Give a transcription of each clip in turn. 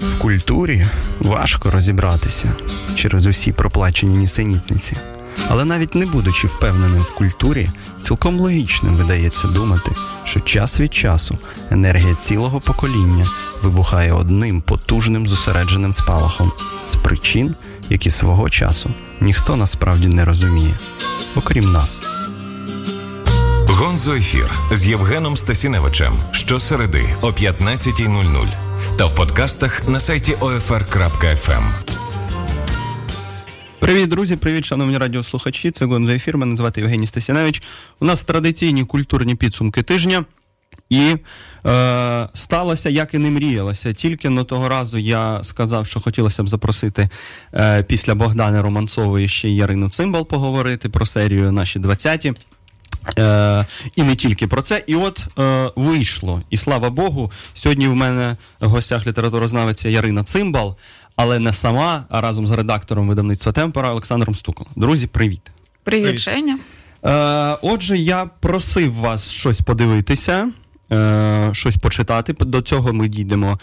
В культурі важко розібратися через усі проплачені нісенітниці. Але навіть не будучи впевненим в культурі, цілком логічним видається думати, що час від часу енергія цілого покоління вибухає одним потужним зосередженим спалахом з причин, які свого часу ніхто насправді не розуміє, окрім нас. Гонзо ефір з Євгеном Стасіневичем щосереди о 15:00 та в подкастах на сайті ofr.fm. Привіт, друзі, привіт, шановні радіослухачі. Це Гонзо ефір, мене звати Євгеній Стасіневич. У нас традиційні культурні підсумки тижня. І сталося, як і не мріялося. Тільки но того разу я сказав, що хотілося б запросити після Богдани Романцової ще Ярину Цимбал поговорити про серію «Наші двадцяті». І не тільки про це. І от вийшло. І слава Богу, сьогодні в мене в гостях літературознавиця Ярина Цимбал, але не сама, а разом з редактором видавництва «Темпора» Олександром Стукалом. Друзі, привіт. Привіт, Женя. Отже, я просив вас щось подивитися, щось почитати. До цього ми дійдемо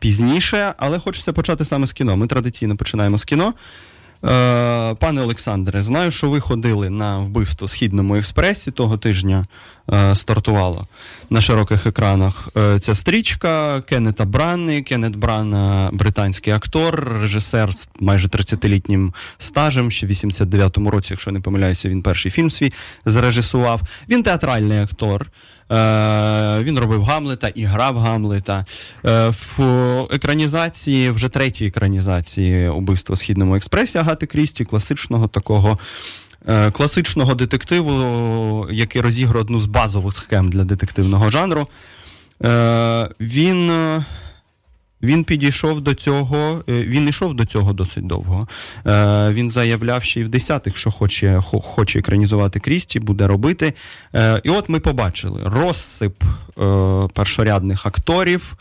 пізніше, але хочеться почати саме з кіно. Ми традиційно починаємо з кіно. Пане Олександре, знаю, що ви ходили на «Вбивство у Східному експресі». Того тижня стартувала на широких екранах ця стрічка Кеннета Брани. Кеннет Брана – британський актор, режисер з майже 30-літнім стажем. Ще в 89-му році, якщо не помиляюся, він перший фільм свій зрежисував. Він театральний актор. Він робив Гамлета і грав Гамлета. В екранізації, вже третій екранізації «Убивства у Східному експресі» Агати Крісті, класичного детективу, який розігрує одну з базових схем для детективного жанру. Він підійшов до цього, він йшов до цього досить довго. Він заявляв ще і в 10-х, що хоче екранізувати Крісті, буде робити. І от ми побачили розсип першорядних акторів.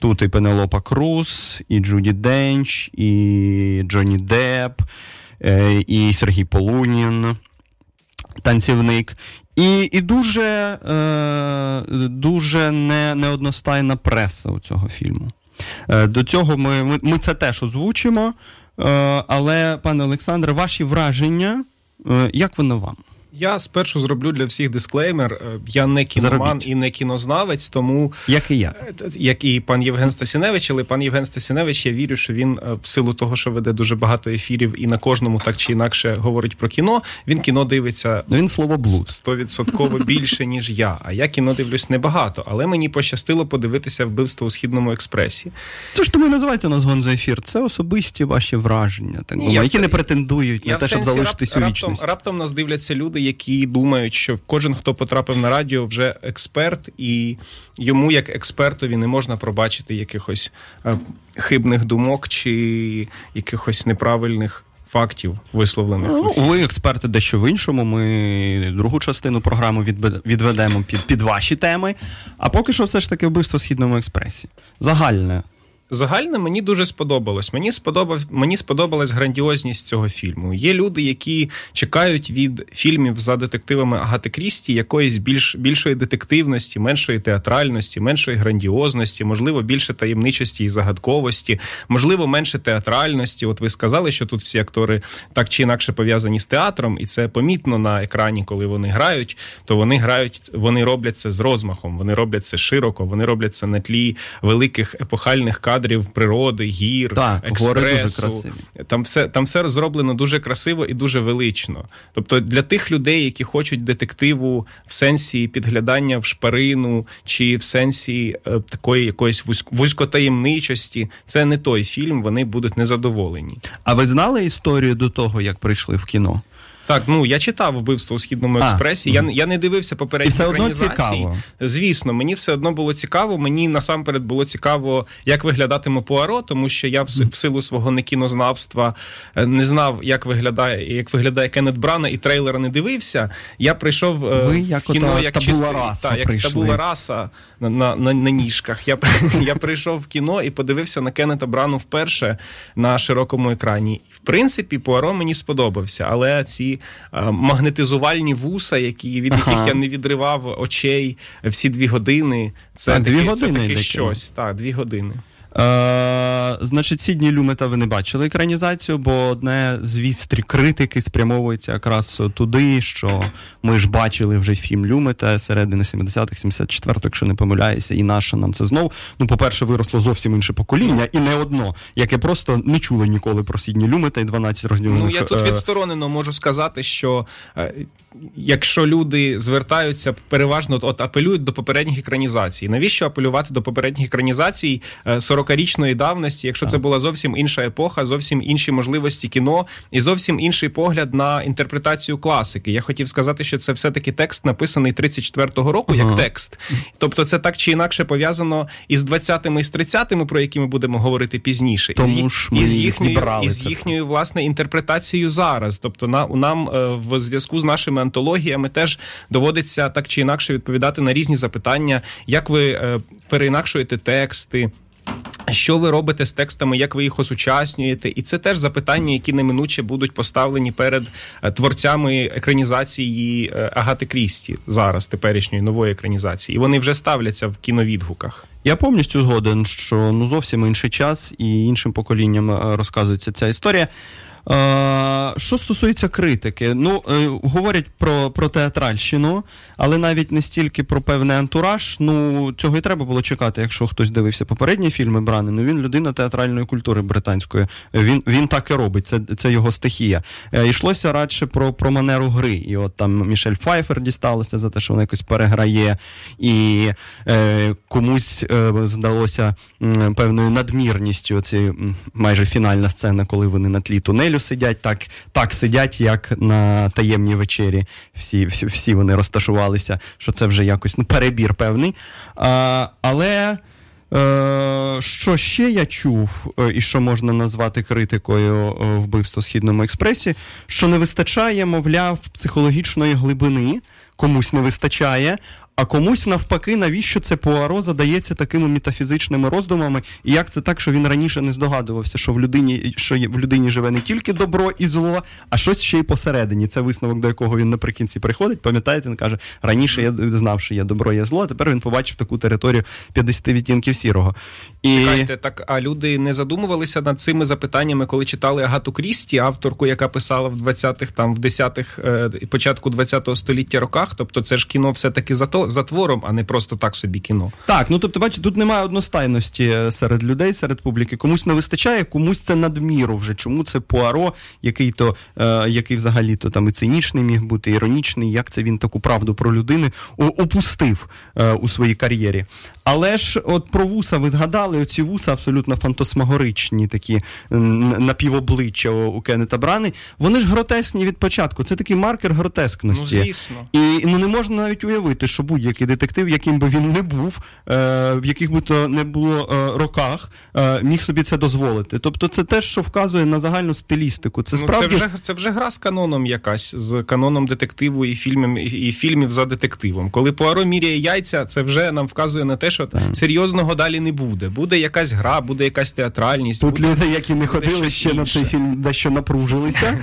Тут і Пенелопа Круз, і Джуді Денч, і Джоні Депп, і Сергій Полунін, танцівник. І дуже, дуже неодностайна преса у цього фільму. До цього ми це теж озвучимо, але, пане Олександре, ваші враження, як воно вам? Я спершу зроблю для всіх дисклеймер. Я не кіноман і не кінознавець, тому... Як і я. Як і пан Євген Стасіневич, але пан Євген Стасіневич, я вірю, що він в силу того, що веде дуже багато ефірів і на кожному так чи інакше говорить про кіно, він кіно дивиться... Він словоблуд. 100% більше, ніж я. А я кіно дивлюсь небагато, але мені пощастило подивитися «Вбивство у Східному експресі». Це ж тому і називається у нас Гонзо ефір. Це особисті ваші враження, так думаю, які не претендують на те, щоб залишитись у вічності. Раптом нас дивляться люди, які думають, що кожен, хто потрапив на радіо, вже експерт, і йому, як експертові, не можна пробачити якихось хибних думок чи якихось неправильних фактів висловлених. Ви експерти дещо в іншому. Ми другу частину програми відведемо під ваші теми. А поки що все ж таки «Вбивство у Східному експресі». Загально мені дуже сподобалось. Мені сподобалась грандіозність цього фільму. Є люди, які чекають від фільмів за детективами Агати Крісті якоїсь більшої детективності, меншої театральності, меншої грандіозності, можливо, більше таємничості і загадковості, можливо, менше театральності. От ви сказали, що тут всі актори так чи інакше пов'язані з театром, і це помітно на екрані, коли вони грають, то вони роблять це з розмахом, вони роблять це широко, вони роблять це на тлі великих епохальних кадрів, природи, гір, так, експресу. Там все зроблено дуже красиво і дуже велично. Тобто для тих людей, які хочуть детективу в сенсі підглядання в шпарину чи в сенсі такої якоїсь вузькотаємничості, це не той фільм, вони будуть незадоволені. А ви знали історію до того, як прийшли в кіно? Так, я читав «Вбивство у Східному експресі», я не дивився попередні екранізації. І все одно цікаво. Звісно, мені все одно було цікаво, мені насамперед було цікаво, як виглядатиме Пуаро, тому що я в силу свого некінознавства не знав, як виглядає Кеннет Брана, і трейлера не дивився. Я прийшов в кіно як чистий. Як табула раса на ніжках. Я прийшов в кіно і подивився на Кеннета Брану вперше на широкому екрані. В принципі, Пуаро мені сподобався, але ці були магнетизувальні вуса, від яких я не відривав очей всі 2 години. Це таке щось, 2 години. Значить, Сідні Люмета ви не бачили екранізацію, бо одне з вістрі критики спрямовується якраз туди, що ми ж бачили вже фільм Люмета середини 70-х, 74-х, якщо не помиляюся, і наше нам це знов. По-перше, виросло зовсім інше покоління, і не одно, яке просто не чуло ніколи про Сідні Люмета і 12 розділених... Я тут відсторонено можу сказати, що якщо люди звертаються, переважно апелюють до попередніх екранізацій. Навіщо апелювати до попередніх екранізацій 40-річної давності, якщо це була зовсім інша епоха, зовсім інші можливості кіно і зовсім інший погляд на інтерпретацію класики. Я хотів сказати, що це все-таки текст, написаний 34-го року, як текст. Тобто це так чи інакше пов'язано із 20-ми і з 30-ми, про які ми будемо говорити пізніше. Тому ж ми з їхньою, власне, інтерпретацією зараз. Тобто нам в зв'язку з нашими антологіями теж доводиться так чи інакше відповідати на різні запитання, як ви переінакшуєте тексти, що ви робите з текстами, як ви їх осучаснюєте. І це теж запитання, які неминуче будуть поставлені перед творцями екранізації Агати Крісті, зараз теперішньої нової екранізації. І вони вже ставляться в кіновідгуках. Я повністю згоден, що зовсім інший час і іншим поколінням розказується ця історія. Що стосується критики, говорять про театральщину, але навіть не стільки про певний антураж, цього і треба було чекати, якщо хтось дивився попередні фільми Брани, він людина театральної культури британської, він так і робить, це його стихія. Йшлося радше про манеру гри, і от там Мішель Пфайфер дісталася за те, що вона якось переграє, і комусь здалося певною надмірністю цієї майже фінальна сцена, коли вони на тлі тунелю сидять, так сидять, як на таємній вечері. Всі вони розташувалися, що це вже якось перебір певний. Але що ще я чув, і що можна назвати критикою «Вбивство у Східному експресі», що не вистачає, мовляв, психологічної глибини, комусь не вистачає, а комусь навпаки, навіщо це Пуаро задається такими метафізичними роздумами, і як це так, що він раніше не здогадувався, що в людині живе не тільки добро і зло, а щось ще й посередині. Це висновок, до якого він наприкінці приходить, пам'ятаєте, він каже, раніше я знав, що є добро, є зло, а тепер він побачив таку територію 50 відтінків сірого. Чекайте, а люди не задумувалися над цими запитаннями, коли читали Агату Крісті, авторку, яка писала в 20-х, в 10-х, початку 20-го століття роках, тобто це ж кіно все-таки за твором, а не просто так собі кіно. Так, бачите, тут немає одностайності серед людей, серед публіки. Комусь не вистачає, комусь це надміру вже. Чому це Пуаро, який взагалі-то там і цинічний міг бути, іронічний, як це він таку правду про людини опустив у своїй кар'єрі. Але ж от про вуса ви згадали, оці вуса абсолютно фантасмагоричні такі напівобличчя у Кеннета Брани, вони ж гротесні від початку. Це такий маркер гротескності. Звісно. І не можна навіть уявити, що будь-який детектив, яким би він не був, в яких би то не було роках, міг собі це дозволити. Тобто це те, що вказує на загальну стилістику. Це справді... Це вже гра з каноном якась, з каноном детективу і фільмів за детективом. Коли Пуаро міряє яйця, це вже нам вказує на те, що серйозного далі не буде. Буде якась гра, буде якась театральність. Тут люди, які не ходили ще на цей фільм, дещо напружилися,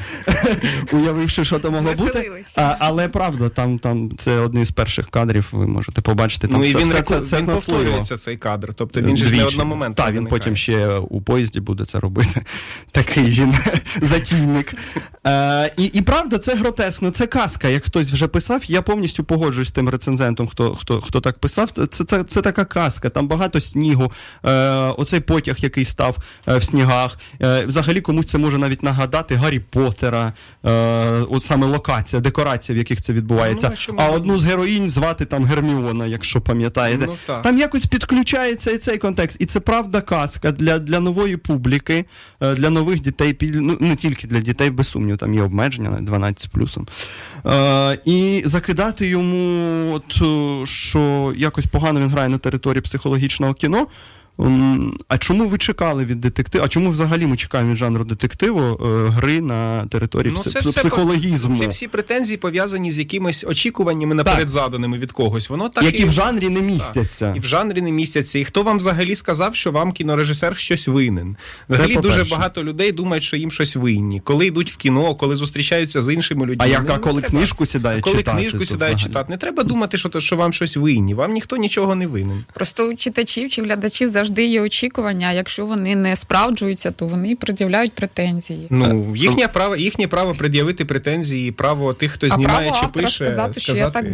уявивши, що то могло бути. Але правда, там це одні з перших кадрів, ви можете побачити там він повторюється цей кадр, тобто він же не одномоментно. Так, він потім ще у поїзді буде це робити. Такий він затійник. І правда, це гротескно, це казка, як хтось вже писав. Я повністю погоджуюсь з тим рецензентом, хто так писав. Це така казка, там багато снігу, оцей потяг, який став в снігах. Взагалі комусь це може навіть нагадати Гаррі Поттера, от саме локація, декорація, в яких це відбувається. А одну з героїнь звати там Герміона, якщо пам'ятаєте. Там якось підключається і цей контекст. І це правда казка для нової публіки, для нових дітей, не тільки для дітей, без сумнів, там є обмеження, 12+. І закидати йому, що якось погано він грає на території психологічного кіно, А чому ви чекали від детективу? А чому взагалі ми чекаємо від жанру детективу гри на території психологізму? Ці всі претензії пов'язані з якимись очікуваннями наперед заданими від когось. Воно так які в жанрі не містяться. Так. І в жанрі не містяться. І хто вам взагалі сказав, що вам кінорежисер щось винен? Взагалі дуже багато людей думають, що їм щось винні. Коли йдуть в кіно, коли зустрічаються з іншими людьми. Коли книжку сідають читати. Не треба думати, що вам щось винні. Вам ніхто нічого не винен. Просто у читачів чи глядачів завжди є очікування, а якщо вони не справджуються, то вони пред'являють претензії. Ну, їхнє право пред'явити претензії, право тих, хто знімає чи пише, сказати, що я так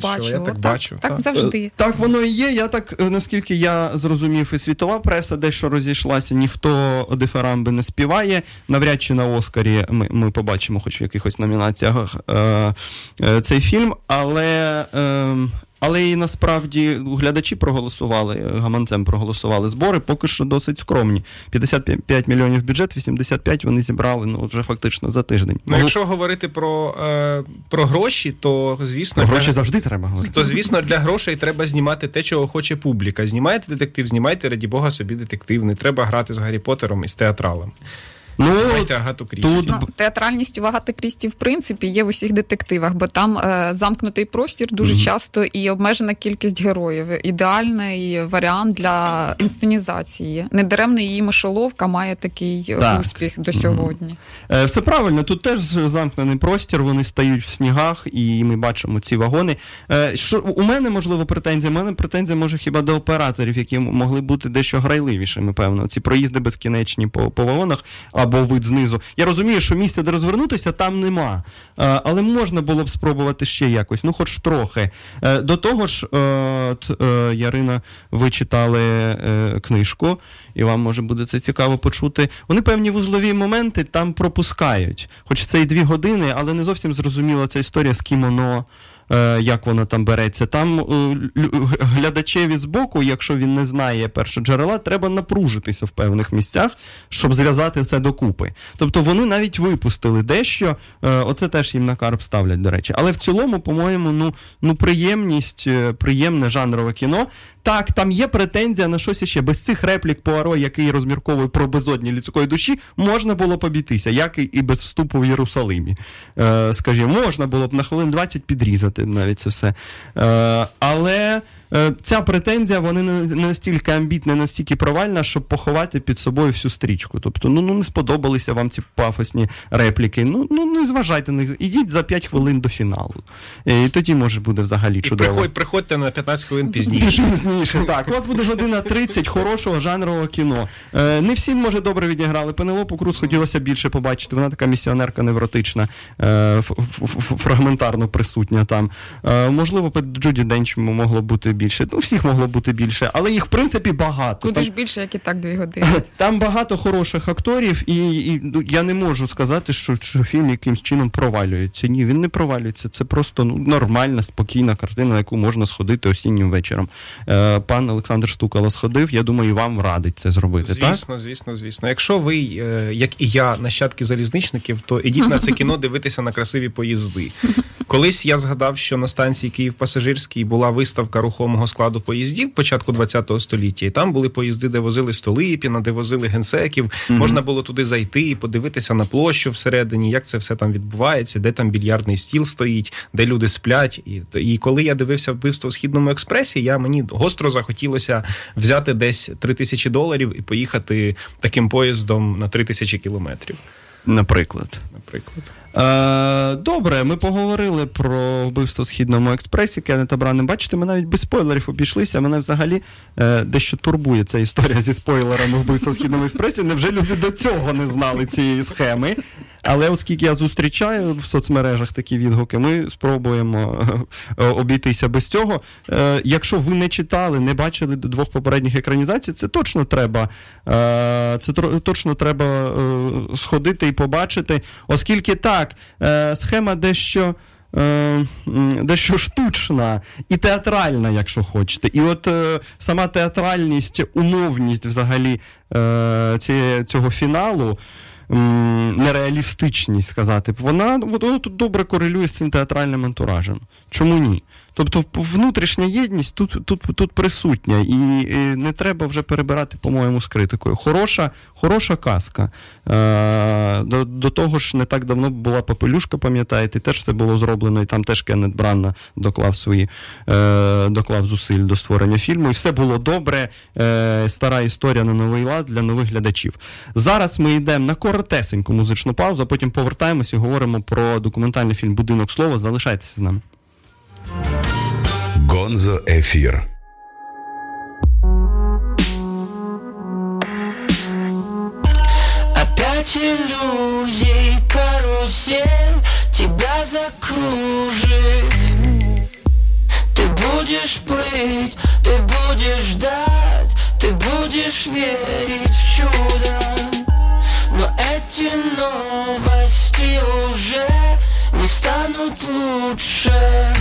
бачу. Так завжди. Так воно і є. Я так, наскільки я зрозумів, і світова преса дещо розійшлася, ніхто дифирамби не співає. Навряд чи на Оскарі ми побачимо хоч в якихось номінаціях цей фільм, але і насправді глядачі проголосували, гаманцем проголосували. Збори поки що досить скромні. 55 мільйонів бюджет, 85 вони зібрали, вже фактично за тиждень. Якщо говорити про гроші, то, звісно... Про гроші завжди треба говорити. То, звісно, для грошей треба знімати те, чого хоче публіка. Знімаєте детектив, знімайте, раді Бога, собі детектив. Не треба грати з Гаррі Поттером і з театралом. Знімайте Агату Крісті. Театральність у Агати Крісті, в принципі, є в усіх детективах, бо там замкнутий простір дуже часто і обмежена кількість героїв. Ідеальний варіант для інсценізації. Недаремно її Мишоловка має такий успіх до сьогодні. Все правильно, тут теж замкнений простір, вони стають в снігах, і ми бачимо ці вагони. У мене, можливо, претензія. У мене претензія, може, хіба до операторів, які могли бути дещо грайливішими, певно. Ці проїзди безкінечні по вагонах, або вид знизу. Я розумію, що місця, де розвернутися, там нема. Але можна було б спробувати ще якось, хоч трохи. До того ж, Ярина, ви читали книжку, і вам, може, буде це цікаво почути. Вони певні вузлові моменти там пропускають. Хоч це і 2 години, але не зовсім зрозуміла ця історія, з ким воно, як воно там береться. Там глядачеві з боку, якщо він не знає першоджерела, треба напружитися в певних місцях, щоб зв'язати це докупи. Тобто вони навіть випустили дещо, оце теж їм на карп ставлять, до речі. Але в цілому, по-моєму, приємне жанрове кіно. Так, там є претензія на щось іще. Без цих реплік Пуаро, який розмірковує про безодні людської душі, можна було б обійтися, як і без вступу в Єрусалимі. Скажімо, можна було б на хвилин 20 підрізати навіть це все. Але ця претензія, вона не настільки амбітна, не настільки провальна, щоб поховати під собою всю стрічку. Тобто, не сподобалися вам ці пафосні репліки. Не зважайте на них. Ідіть за 5 хвилин до фіналу. І тоді, може, буде взагалі чудово. Приходьте на 15 хвилин пізніше. Так, у вас буде година 30 хорошого жанрового кіно. Не всім, може, добре відіграли. Пенелопу Круз хотілося більше побачити. Вона така місіонерка невротична, фрагментарно присутня там. Можливо, Джуді Денч могло бути більше. Всіх могло бути більше, але їх, в принципі, багато. Куди ж більше, як і так 2 години. Там багато хороших акторів, і я не можу сказати, що фільм якимсь чином провалюється. Ні, він не провалюється. Це просто нормальна, спокійна картина, на яку можна сходити осіннім вечором. Пан Олександр Стукало сходив, я думаю, і вам радить це зробити, звісно, так? Звісно. Якщо ви, як і я, нащадки залізничників, то ідіть на це кіно дивитися на красиві поїзди. Колись я згадав, що на станції Київ-Пасажирській була виставка рухомого складу поїздів початку 20-го століття, і там були поїзди, де возили Столипіна, де возили генсеків. Можна було туди зайти і подивитися на площу всередині, як це все там відбувається, де там більярдний стіл стоїть, де люди сплять. І коли я дивився «Вбивство у Східному експресі», мені гостро захотілося взяти десь $3000 і поїхати таким поїздом на 3000 кілометрів. Наприклад. Добре, ми поговорили про «Вбивство у Східному експресі» Кеннета Брани. Бачите, ми навіть без спойлерів обійшлися, мене взагалі дещо турбує ця історія зі спойлерами «Вбивство у Східному експресі». Невже люди до цього не знали цієї схеми? Але оскільки я зустрічаю в соцмережах такі відгуки, ми спробуємо обійтися без цього. Якщо ви не читали, не бачили 2 попередніх екранізацій, це точно треба сходити і побачити, оскільки схема дещо штучна і театральна, якщо хочете. І от сама театральність, умовність взагалі цього фіналу, нереалістичність сказати, вона тут добре корелює з цим театральним антуражем. Чому ні? Тобто внутрішня єдність тут присутня, і не треба вже перебирати, по-моєму, з критикою. Хороша казка. До того ж, не так давно була «Папелюшка», пам'ятаєте, теж все було зроблено, і там теж Кеннет Брана доклав зусиль до створення фільму, і все було добре, стара історія на новий лад для нових глядачів. Зараз ми йдемо на коротесеньку музичну паузу, а потім повертаємось і говоримо про документальний фільм «Будинок слова». Залишайтеся з нами. Гонзо ефір. Опять иллюзий карусель тебя закружит. Ты будешь плыть, ты будешь ждать, ты будешь верить в чудо. Но эти новости уже не станут лучше.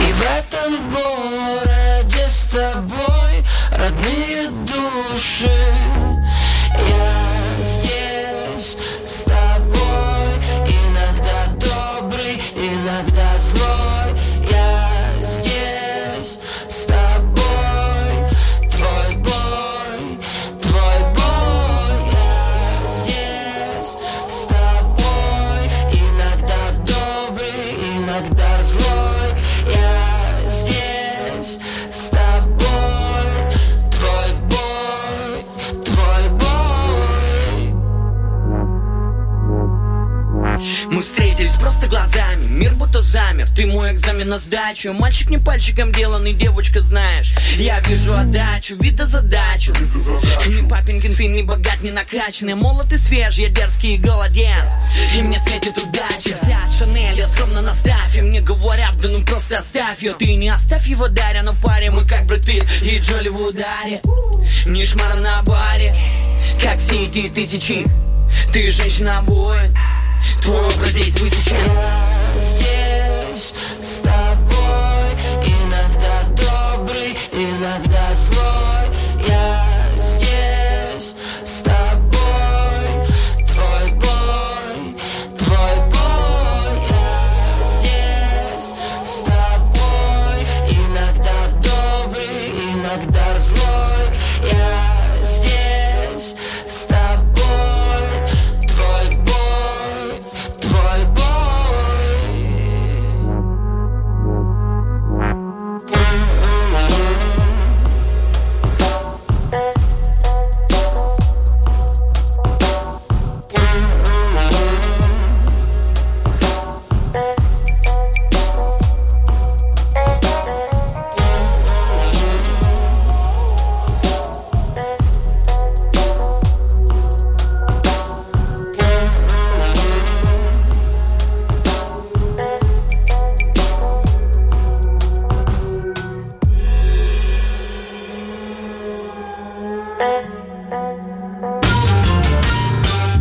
И в этом городе с тобой родные души. Я здесь с тобой, иногда добрый, иногда злой. Я здесь с тобой, твой бой, твой бой. Я здесь с тобой, иногда добрый, иногда злой. Я здесь с тобой, твой бой, твой бой. Мы встретились просто глазами, мир будто замер. Ты мой экзамен на сдачу, мальчик не пальчиком деланный, девочка, знаешь. Я вижу отдачу, вида задачу. Ни папенькин сын, ни богат, ни накачанный. Молод и свеж, я дерзкий и голоден. И мне светит удача. Взять Шанель, я скромно наставь. И мне говорят, да ну просто оставь ее. Ты не оставь его, Дарья, но в паре мы как Брэд Питт и Джоли в ударе. Ни шмара на баре, как все эти тысячи. Ты женщина-воин, твой образ здесь высечен. Я здесь с тобой, иногда добрый, иногда злой. Я здесь с тобой, твой бой, твой бой. Я здесь с тобой, иногда добрый, иногда злой. Я здесь с тобой, твой бой, твой бой.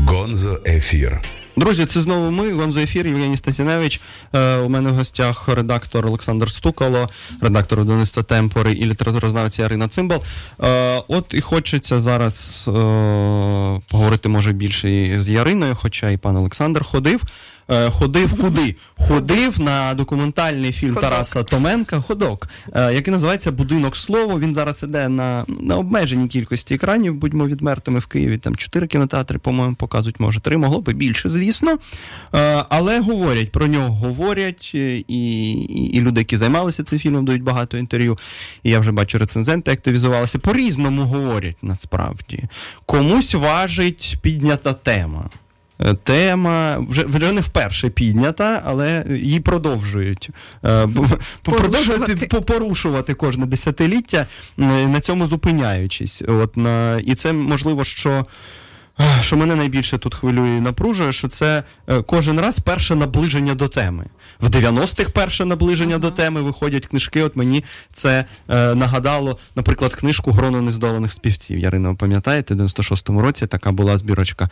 Гонзо ефір. Друзі, це знову ми, Гонзо ефір, Євгеній Стасіневич. У мене в гостях редактор Олександр Стукало, редактор видавництва «Темпори» і літературознавець Ярина Цимбал. От і хочеться зараз поговорити, може, більше з Яриною, хоча і пан Олександр ходив. Ходив на документальний фільм Тараса Томенка «Ходок», який називається «Будинок слова». Він зараз іде на обмеженій кількості екранів, будьмо відвертими, в Києві там 4 кінотеатри, по-моєму, показують, може 3, могло би більше, звісно. Але говорять про нього, говорять, і люди, які займалися цим фільмом, дають багато інтерв'ю, і я вже бачу, рецензенти активізувалися. По-різному говорять, насправді. Комусь важить піднята тема. Тема вже не вперше піднята, але її продовжують порушувати кожне десятиліття, на цьому зупиняючись. І це, можливо, що мене найбільше тут хвилює і напружує, що це кожен раз перше наближення до теми. В 90-х перше наближення до теми, виходять книжки. От мені це нагадало, наприклад, книжку «Гроно нездоланих співців». Ярина, ви пам'ятаєте, в 96-му році така була збірочка,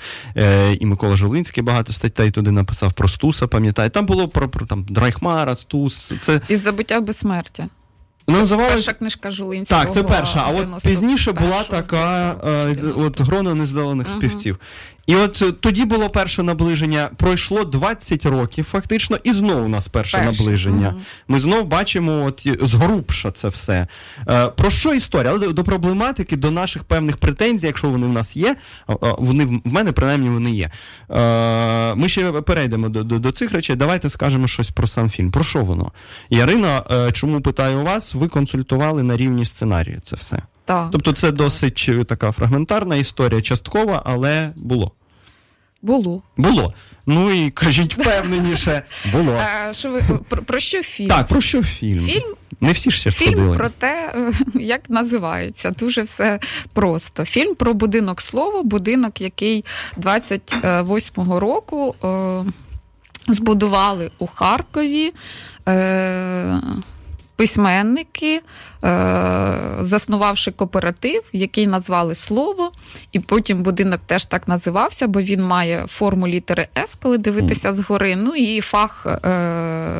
і Микола Жулинський багато статей туди написав про Стуса, пам'ятаєте. Там було про Драйхмара, Стус. Це... І «Забуття безсмертя». Вона називалась... Перша книжка Жулинського. Так, це перша, а от пізніше була така от «Грона нездалених співців». І от тоді було перше наближення, пройшло 20 років фактично, і знову у нас перше наближення. Ми знов бачимо от, згрубша це все. Про що історія? Але до проблематики, до наших певних претензій, якщо вони в нас є, вони в мене принаймні вони є. Ми ще перейдемо до цих речей, давайте скажемо щось про сам фільм. Про що воно? Ярина, чому питаю вас, ви консультували на рівні сценарію це все? Так. Тобто це досить така фрагментарна історія, часткова, але було. Було. Ну і кажіть впевненіше. Було. Про що фільм? Так, про що фільм? Не всі ж фільм про те, як називається, дуже все просто. Фільм про будинок слова, будинок, який 28-го року збудували у Харкові письменники, заснувавши кооператив, який назвали «Слово», і потім будинок теж так називався, бо він має форму літери «С», коли дивитися згори, ну і фах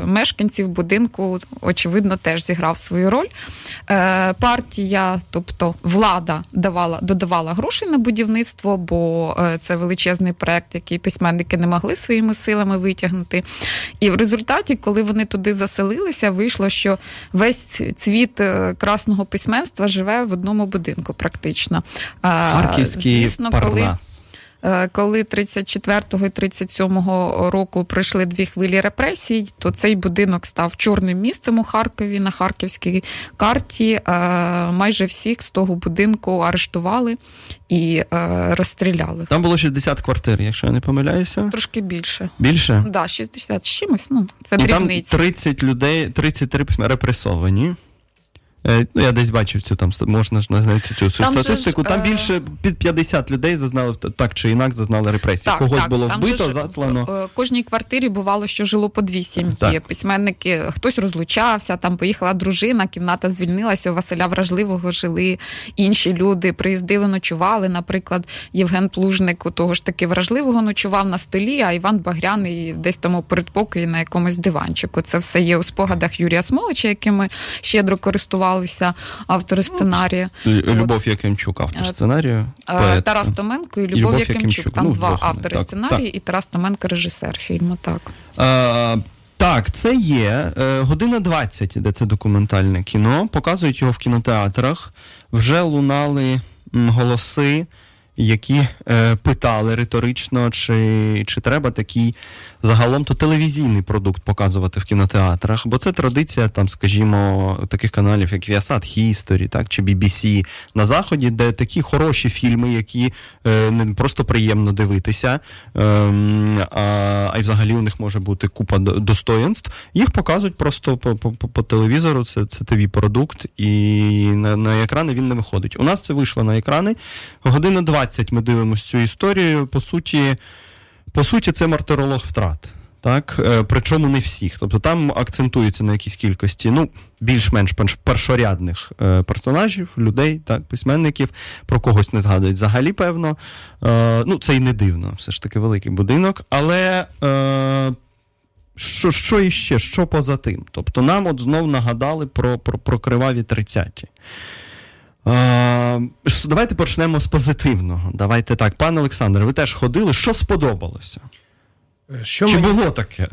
мешканців будинку, очевидно, теж зіграв свою роль. Партія, тобто влада, додавала гроші на будівництво, бо це величезний проект, який письменники не могли своїми силами витягнути. І в результаті, коли вони туди заселилися, вийшло, що весь цвіт красного письменства живе в одному будинку практично. Харківський звісно, Парнас. Коли 34-го і 37-го року пройшли дві хвилі репресій, то цей будинок став чорним місцем у Харкові, на харківській карті. Майже всіх з того будинку арештували і розстріляли. Там було 60 квартир, якщо я не помиляюся. Трошки більше. Більше? Так, 60 з чимось, ну, це дрібниці. І там 30 людей, 33 репресовані. Ну, я десь бачив цю, там можна ж знайти цю там статистику. Там більше під 50 людей зазнали, так чи інак зазнали репресії. Так, когось було вбито, заслано. В кожній квартирі бувало, що жило по дві сім'ї. Так. Письменники, хтось розлучався, там поїхала дружина, кімната звільнилася, у Василя Вражливого жили інші люди, приїздили, ночували. Наприклад, Євген Плужник у того ж таки Вражливого ночував на столі, а Іван Багряний десь там у передпокої на якомусь диванчику. Це все є у спогадах Юрія Смолича, якими щедро користували автори сценарію. Любов Якимчук, автор сценарію. Тарас Томенко і Любов Якимчук. Там два автори сценарію і Тарас Томенко режисер фільму. Так, так це є. 1:20, де це документальне кіно. Показують його в кінотеатрах. Вже лунали голоси, які питали риторично, чи треба такий загалом-то телевізійний продукт показувати в кінотеатрах, бо це традиція, там, скажімо, таких каналів, як Viasat History, так, чи BBC на Заході, де такі хороші фільми, які не просто приємно дивитися, а й взагалі у них може бути купа достоїнств, їх показують просто по телевізору, це ТВ-продукт, і на екрани він не виходить. У нас це вийшло на екрани. 1:20 ми дивимося цю історію. По суті, це мартиролог втрат. Так? Причому не всіх. Тобто там акцентується на якійсь кількості, ну, більш-менш першорядних персонажів, людей, так, письменників. Про когось не згадують взагалі, певно. Ну, це і не дивно. Все ж таки великий будинок. Але що іще? Що поза тим? Тобто нам от знов нагадали про криваві 30-ті. Давайте почнемо з позитивного. Давайте так. Пане Олександре, ви теж ходили. Що сподобалося? Було таке?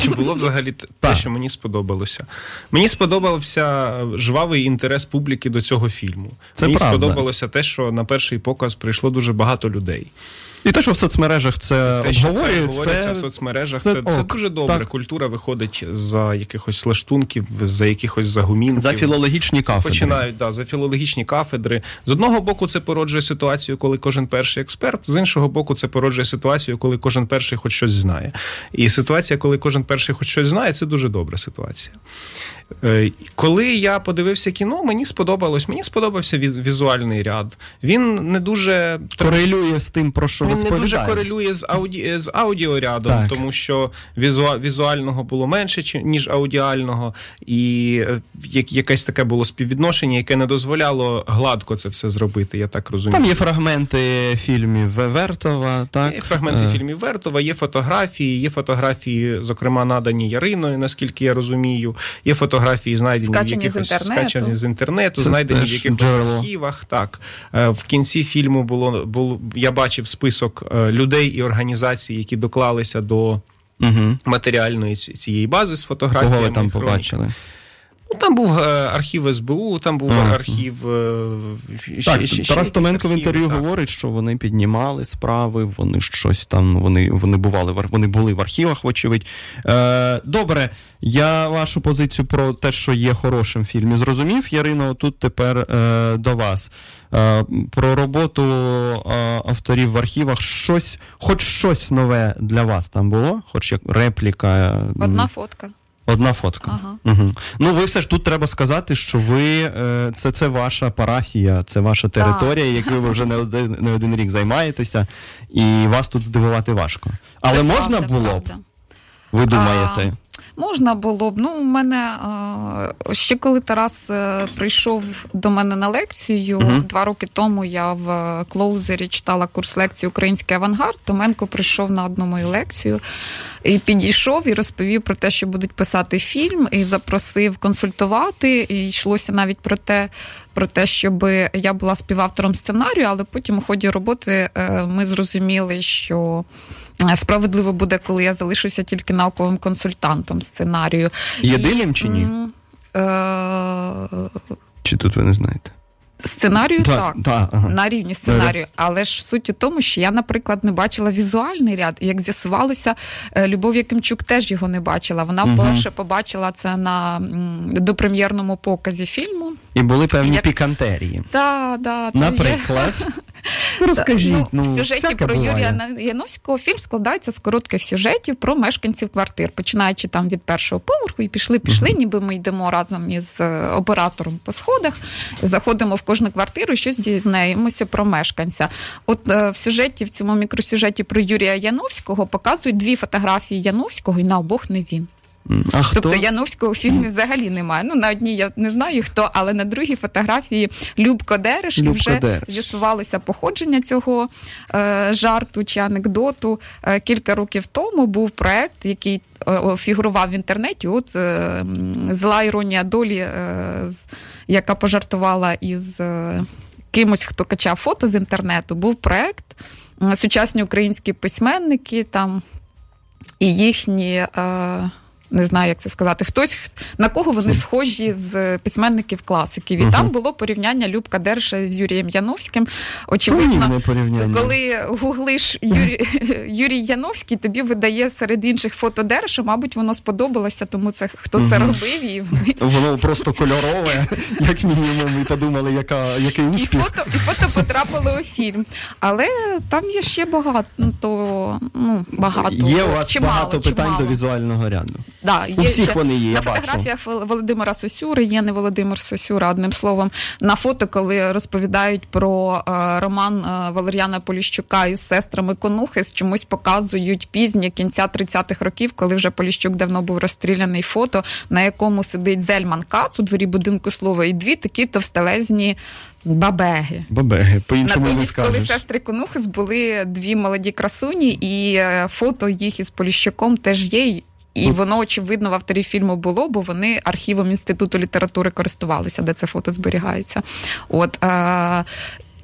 Чи було взагалі те, що мені сподобалося? Мені сподобався жвавий інтерес публіки до цього фільму. Це мені правда. Сподобалося те, що на перший показ прийшло дуже багато людей. І те, що в соцмережах це обговорюють, це в соцмережах це дуже добре. Так. Культура виходить за якихось лаштунків, за якихось загумінків. За філологічні кафедри. Починають, да, за філологічні кафедри. З одного боку, це породжує ситуацію, коли кожен перший експерт, з іншого боку, це породжує ситуацію, коли кожен перший хоч щось знає. І ситуація, коли кожен перший хоч щось знає, це дуже добра ситуація. Коли я подивився кіно, мені сподобався візуальний ряд. Він не дуже корелює з тим, про що розповідає. Він не дуже корелює з аудіорядом, так. Тому що візуального було менше, ніж аудіального, і якесь таке було співвідношення, яке не дозволяло гладко це все зробити, я так розумію. Там є фрагменти фільмів Вертова, так? Є фрагменти фільмів Вертова, є фотографії, зокрема, надані Яриною, наскільки я розумію, є фотографії, знайдені скачені в якихось скачані з інтернету, знайдені в якихось архівах, так. В кінці фільму було я бачив список людей і організацій, які доклалися до матеріальної цієї бази з фотографіями. Кого ви там побачили? Там був архів СБУ, там був архів... Тарас Томенко в інтерв'ю говорить, що вони піднімали справи, вони щось там, вони були в архівах, вочевидь. Добре, я вашу позицію про те, що є хорошим фільмі, зрозумів. Ярино, тут тепер до вас. Про роботу авторів в архівах, хоч щось нове для вас там було? Хоч як репліка? Одна фотка. Ага. Угу. Ну, ви все ж тут треба сказати, що ви це ваша парафія, це ваша територія, якою ви вже не один рік займаєтеся, і вас тут здивувати важко. Але це можна було б? Ви думаєте? Можна було б. У мене ще коли Тарас прийшов до мене на лекцію, 2 роки тому я в Клоузері читала курс лекції «Український авангард», Томенко прийшов на одну мою лекцію і підійшов і розповів про те, що будуть писати фільм, і запросив консультувати, і йшлося навіть про те, щоб я була співавтором сценарію, але потім у ході роботи ми зрозуміли, що справедливо буде, коли я залишуся тільки науковим консультантом сценарію. Єдиним чи ні? Чи тут ви не знаєте? Сценарію, так. Ага. На рівні сценарію. Але ж суть у тому, що я, наприклад, не бачила візуальний ряд. І, як з'ясувалося, Любов Якимчук теж його не бачила. Вона вперше побачила це на допрем'єрному показі фільму. І були певні пікантерії. Так. Наприклад? Розкажіть. В сюжеті про Юрія Яновського фільм складається з коротких сюжетів про мешканців квартир, починаючи там від першого поверху, і пішли, ніби ми йдемо разом із оператором по сходах, заходимо в кожну квартиру і щось дізнаємося про мешканця. От в цьому мікросюжеті про Юрія Яновського показують 2 фотографії Яновського, і на обох не він. Тобто Яновського у фільмі взагалі немає. На одній я не знаю хто, але на другій фотографії Любко Дереш, і вже з'ясувалося походження цього жарту чи анекдоту. Кілька років тому був проект, який фігурував в інтернеті. От зла іронія долі, яка пожартувала із кимось, хто качав фото з інтернету. Був проект «Сучасні українські письменники» там і їхні... не знаю, як це сказати, хтось, на кого вони схожі з письменників класиків. І там було порівняння Любка Дерша з Юрієм Яновським. Очевидно, коли гуглиш Юрій Яновський, тобі видає серед інших фото Дерша, мабуть, воно сподобалося, тому це хто це робив. Воно просто кольорове, як мінімум, ми подумали, який успіх. І фото потрапило у фільм. Але там є ще багато. Є у вас багато питань до візуального ряду. У всіх вони є, я бачу. На фотографіях Володимира Сосюри, є не Володимир Сосюра, одним словом, на фото, коли розповідають про роман Валер'яна Поліщука із сестрами Конухис, чомусь показують пізнє кінця 30-х років, коли вже Поліщук давно був розстріляний, фото, на якому сидить Зельман Кац у дворі будинку слова, і 2 такі товстелезні бабеги, по-іншому не скажеш. Натомість, коли сестри Конухис були 2 молоді красуні, і фото їх із Поліщуком теж є. І воно, очевидно, в авторів фільму було, бо вони архівом Інституту літератури користувалися, де це фото зберігається.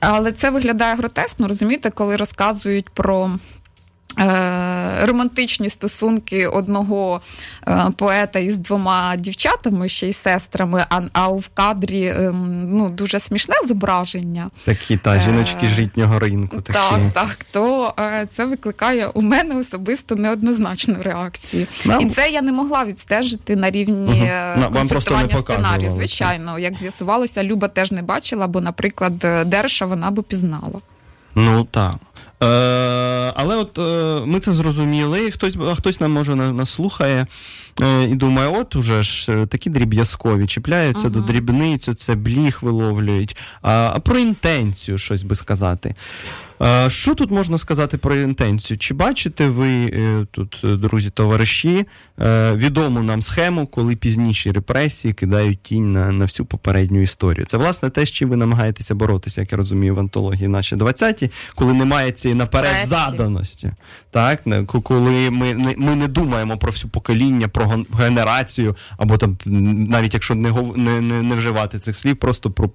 Але це виглядає гротесно, розумієте, коли розказують про романтичні стосунки одного поета із 2 дівчатами, ще й сестрами, а в кадрі дуже смішне зображення. Такі, жіночки житнього ринку. То це викликає у мене особисто неоднозначну реакцію. І це я не могла відстежити на рівні консультування сценарію. Звичайно, як з'ясувалося, Люба теж не бачила, бо, наприклад, Дерша вона би пізнала. Ну, так. Але от ми це зрозуміли, хтось нам, може, нас слухає і думає, от уже ж такі дріб'язкові, чіпляються до дрібниць, це бліх виловлюють, а про інтенцію щось би сказати. Що тут можна сказати про інтенцію? Чи бачите ви тут, друзі, товариші, відому нам схему, коли пізніші репресії кидають тінь на всю попередню історію? Це, власне, те, з чим ви намагаєтеся боротися, як я розумію, в антології «Наші двадцяті», коли немає цієї наперед заданості. Так? Коли ми не думаємо про всю покоління, про генерацію, або там, навіть якщо не вживати цих слів, просто про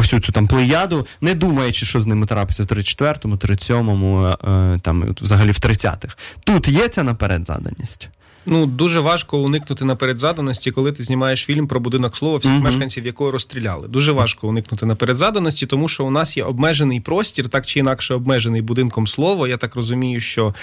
всю цю там плеяду, не думаючи, що з ними трапиться в 34-му, 37-му, там, взагалі в 30-х. Тут є ця напередзаданість? Ну, дуже важко уникнути напередзаданості, коли ти знімаєш фільм про будинок слова, всіх мешканців якого розстріляли. Дуже важко уникнути напередзаданості, тому що у нас є обмежений простір, так чи інакше обмежений будинком слова. Я так розумію, що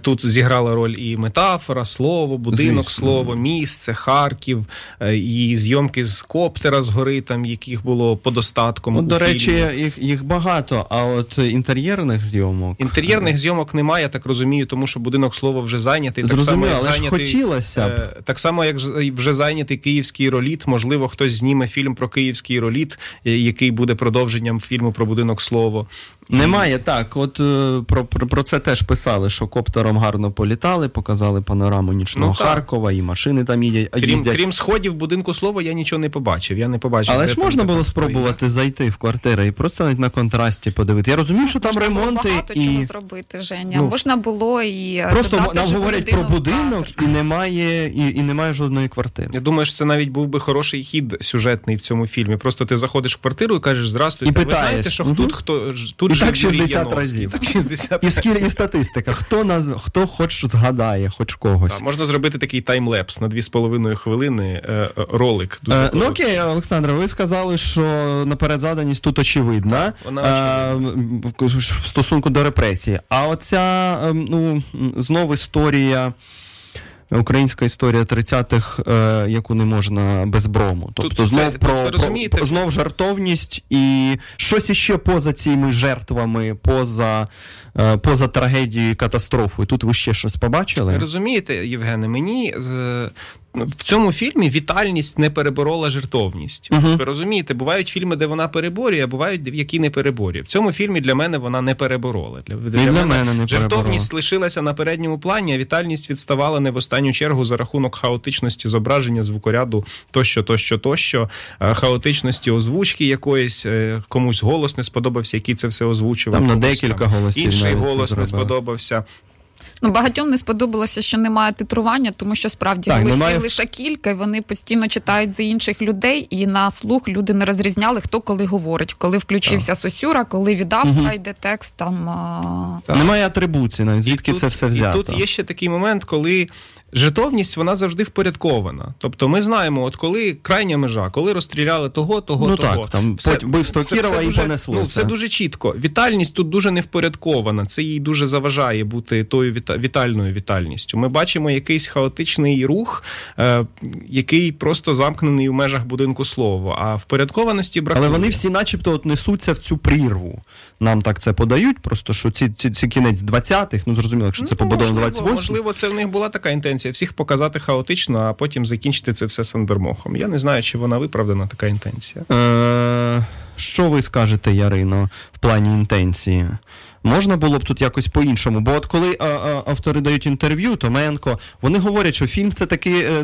тут зіграла роль і метафора, слово, будинок, звісно, слово, місце, Харків, і зйомки з коптера з гори, там, яких було подостатком у фільмі. До речі, їх багато, а от інтер'єрних зйомок? Інтер'єрних зйомок немає, я так розумію, тому що будинок слова вже зайнятий. Зрозуміло, хотілося б. Так само, як вже зайнятий київський роліт, можливо, хтось зніме фільм про київський роліт, який буде продовженням фільму про будинок слово. Немає, так. От про це теж писали, що коптером гарно політали, показали панораму нічного Харкова, і машини там їздять. Крім сходів будинку слова, я нічого не побачив. Але ж можна було спробувати зайти в квартиру і просто навіть на контрасті подивити. Я розумію, що там ремонти. Багато чого зробити, Женя. Можна було і просто нам говорять про будинок. І немає жодної квартири. Я думаю, що це навіть був би хороший хід сюжетний в цьому фільмі. Просто ти заходиш в квартиру і кажеш: "Здравствуйте, ви знаєте, що тут і так 60 разів. І статистика. Хто хоч згадає, хоч когось. Можна зробити такий таймлепс на 2,5 хвилини ролик. Ну окей, Олександре, ви сказали, що напередзаданість тут очевидна. В стосунку до репресії. А оця, знову історія, українська історія 30-х, яку не можна без брому. Тобто знов жертовність і щось іще поза цими жертвами, поза трагедією і катастрофою. Тут ви ще щось побачили? Розумієте, Євгене, мені... В цьому фільмі вітальність не переборола жертовність. Ви розумієте, бувають фільми, де вона переборює, а бувають, які не переборює. В цьому фільмі для мене вона не переборола. Для мене жертовність лишилася на передньому плані, а вітальність відставала не в останню чергу за рахунок хаотичності зображення, звукоряду тощо, хаотичності озвучки якоїсь, комусь голос не сподобався, який це все озвучував. Там на декілька голосів. Інший голос не сподобався. Багатьом не сподобалося, що немає титрування, тому що справді голосів лише кілька, і вони постійно читають за інших людей, і на слух люди не розрізняли, хто коли говорить, коли включився Сосюра, коли від автора йде текст. Немає атрибуції, навіть звідки це все взято. І тут є ще такий момент, коли жертовність, вона завжди впорядкована. Тобто ми знаємо, от коли крайня межа, коли розстріляли того. Ну так, там вбивство Кірова і понеслося. Все дуже чітко. Вітальність тут дуже невпорядкована. Це їй дуже заважає бути тою вітальною вітальністю. Ми бачимо якийсь хаотичний рух, який просто замкнений у межах будинку слова. А впорядкованості бракує. Але вони всі начебто от несуться в цю прірву. Нам так це подають, просто що ці кінець 20-х, зрозуміло, що це побудовано 28-х. Можливо, це в них була така інтенція. Всіх показати хаотично, а потім закінчити це все сандермохом. Я не знаю, чи вона виправдана, така інтенція. Що ви скажете, Ярино, в плані інтенції? Можна було б тут якось по-іншому? Бо от коли автори дають інтерв'ю, Томенко, вони говорять, що фільм це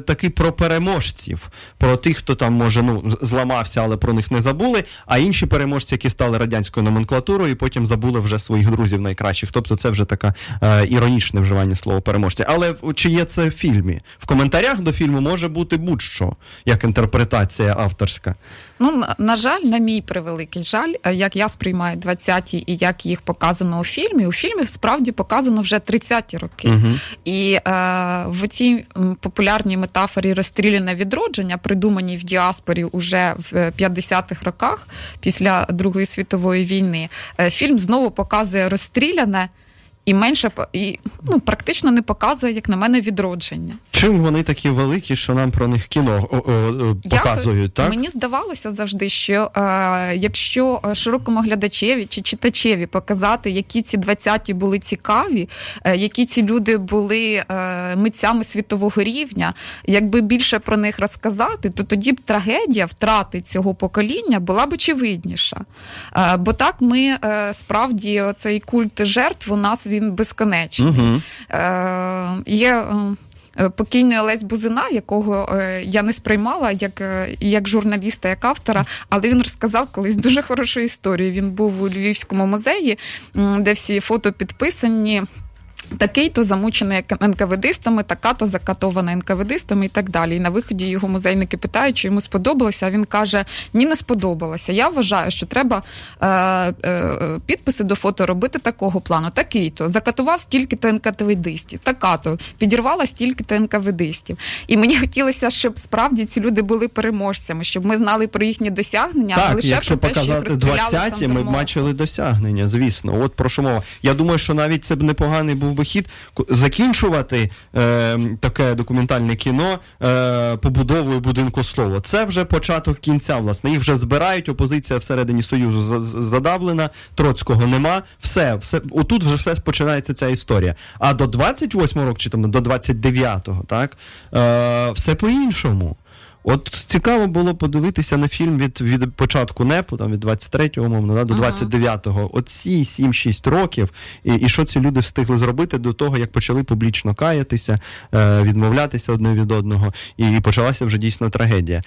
такий про переможців, про тих, хто там, може, зламався, але про них не забули, а інші переможці, які стали радянською номенклатурою, і потім забули вже своїх друзів найкращих. Тобто це вже таке іронічне вживання слова переможці. Але чи є це в фільмі? В коментарях до фільму може бути будь-що, як інтерпретація авторська. На жаль, на мій превеликий жаль, як я сприймаю 20-ті і як їх показано у фільмі справді показано вже 30-ті роки. І в цій популярній метафорі розстріляне відродження, придуманій в діаспорі уже в 50-х роках, після Другої світової війни, фільм знову показує розстріляне і менше, і практично не показує, як на мене, відродження. Чим вони такі великі, що нам про них кіно показують, так? Мені здавалося завжди, що якщо широкому глядачеві чи читачеві показати, які ці 20-ті були цікаві, які ці люди були митцями світового рівня, якби більше про них розказати, то тоді б трагедія втрати цього покоління була б очевидніша. Бо так ми справді, цей культ жертв у нас він безконечний. Угу. Є покійний Олесь Бузина, якого я не сприймала як журналіста, як автора, але він розказав колись дуже хорошу історію. Він був у Львівському музеї, де всі фото підписані. Такий-то замучений НКВДистами, така-то закатована НКВДистами і так далі. І на виході його музейники питають, чи йому сподобалося, а він каже, ні, не сподобалося. Я вважаю, що треба підписи до фото робити такого плану. Такий-то закатував стільки-то НКВДистів, така-то підірвала стільки-то НКВДистів. І мені хотілося, щоб справді ці люди були переможцями, щоб ми знали про їхні досягнення. Так, але якщо показати 20-ті, ми бачили досягнення, звісно. От про що мова. Я думаю, що навіть це б непоганий був вихід закінчувати таке документальне кіно побудовою будинку слова. Це вже початок кінця, власне. Їх вже збирають, опозиція всередині Союзу задавлена, Троцького нема, все отут вже все починається ця історія. А до 28-го року, чи там до 29-го, так, все по-іншому. От цікаво було подивитися на фільм від початку НЕПу, там від 23-го, умовно, до 29-го. Оці 7-6 років, і що ці люди встигли зробити до того, як почали публічно каятися, відмовлятися одне від одного, і почалася вже дійсно трагедія.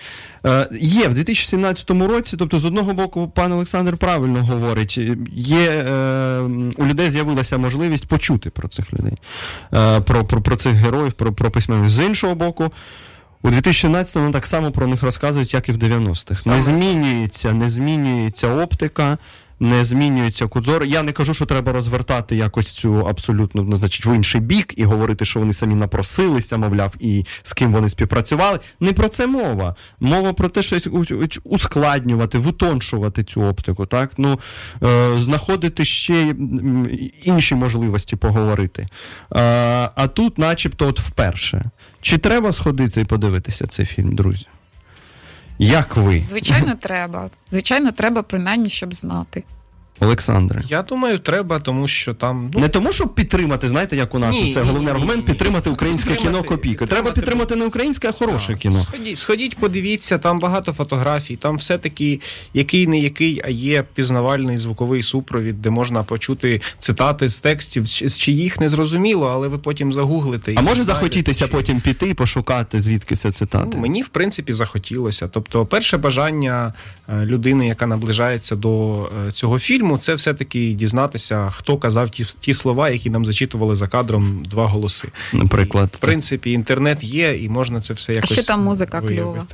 Є в 2017 році, тобто, з одного боку, пан Олександр правильно говорить, у людей з'явилася можливість почути про цих людей, про цих героїв, про письменників. З іншого боку, у 2017-му так само про них розказують, як і в 90-х. Не змінюється оптика, не змінюється кудзор. Я не кажу, що треба розвертати якось цю абсолютно, значить, в інший бік і говорити, що вони самі напросилися, мовляв, і з ким вони співпрацювали. Не про це мова. Мова про те, що ускладнювати, витоншувати цю оптику, так? Знаходити ще інші можливості поговорити. А тут начебто от вперше. Чи треба сходити і подивитися цей фільм, друзі? Як ви? Звичайно, треба. Звичайно, треба, принаймні, щоб знати. Олександре. Я думаю, треба, тому що там... Не тому, щоб підтримати, знаєте, як у нас це головний аргумент, підтримати українське кіно копійки. Треба підтримати не українське, а хороше кіно. Сходіть, подивіться, там багато фотографій, там все-таки який-не-який, а є пізнавальний звуковий супровід, де можна почути цитати з текстів, з чиїх не зрозуміло, але ви потім загуглите. А може захотітися потім піти і пошукати, звідки це цитати? Мені, в принципі, захотілося. Тобто, перше бажання людини, яка наближається до цього фільму, це все-таки дізнатися, хто казав ті слова, які нам зачитували за кадром два голоси. Наприклад. І, в принципі, інтернет є, і можна це все якось виявити. А ще там музика кльова.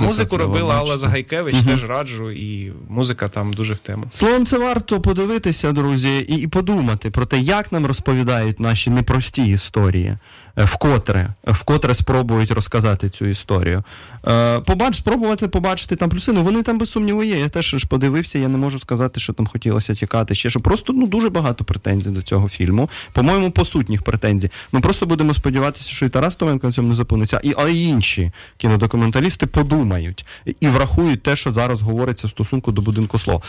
Музику робила Алла Загайкевич, теж раджу, і музика там дуже в тему. Словом, це варто подивитися, друзі, і подумати про те, як нам розповідають наші непрості історії, вкотре спробують розказати цю історію. Спробувати побачити там плюси, вони там без сумніву є. Я теж ж подивився, я не можу сказати, що там хотілося тікати ще, що просто дуже багато претензій до цього фільму, по-моєму, посутніх претензій. Ми просто будемо сподіватися, що і Тарас Томенко на цьому не зупиниться, але й інші кінодокументалісти подумають і врахують те, що зараз говориться в стосунку до будинку слова.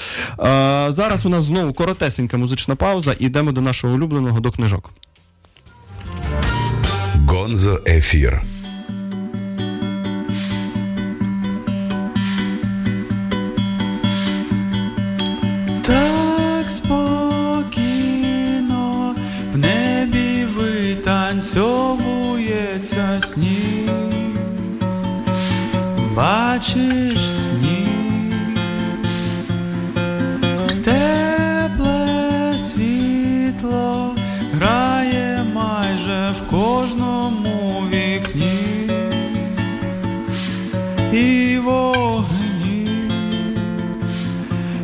Зараз у нас знову коротесенька музична пауза, і йдемо до нашого улюбленого, до книжок. Гонзо ефір. Так спокійно в небі витанцьовується сніг. Бачиш сніг, тепле світло грає майже в кожному вікні і вогні,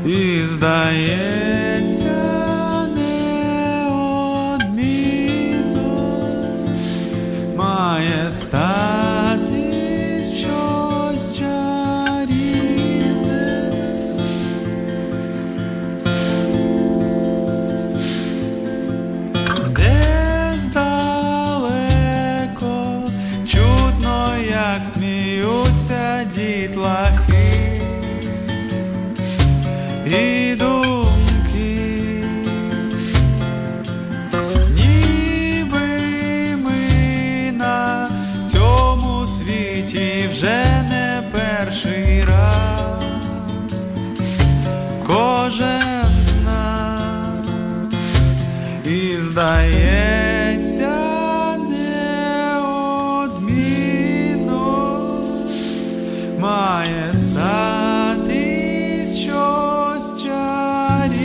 і здається неодмінно має стати. здається, неодмінно має статись щось чарівне.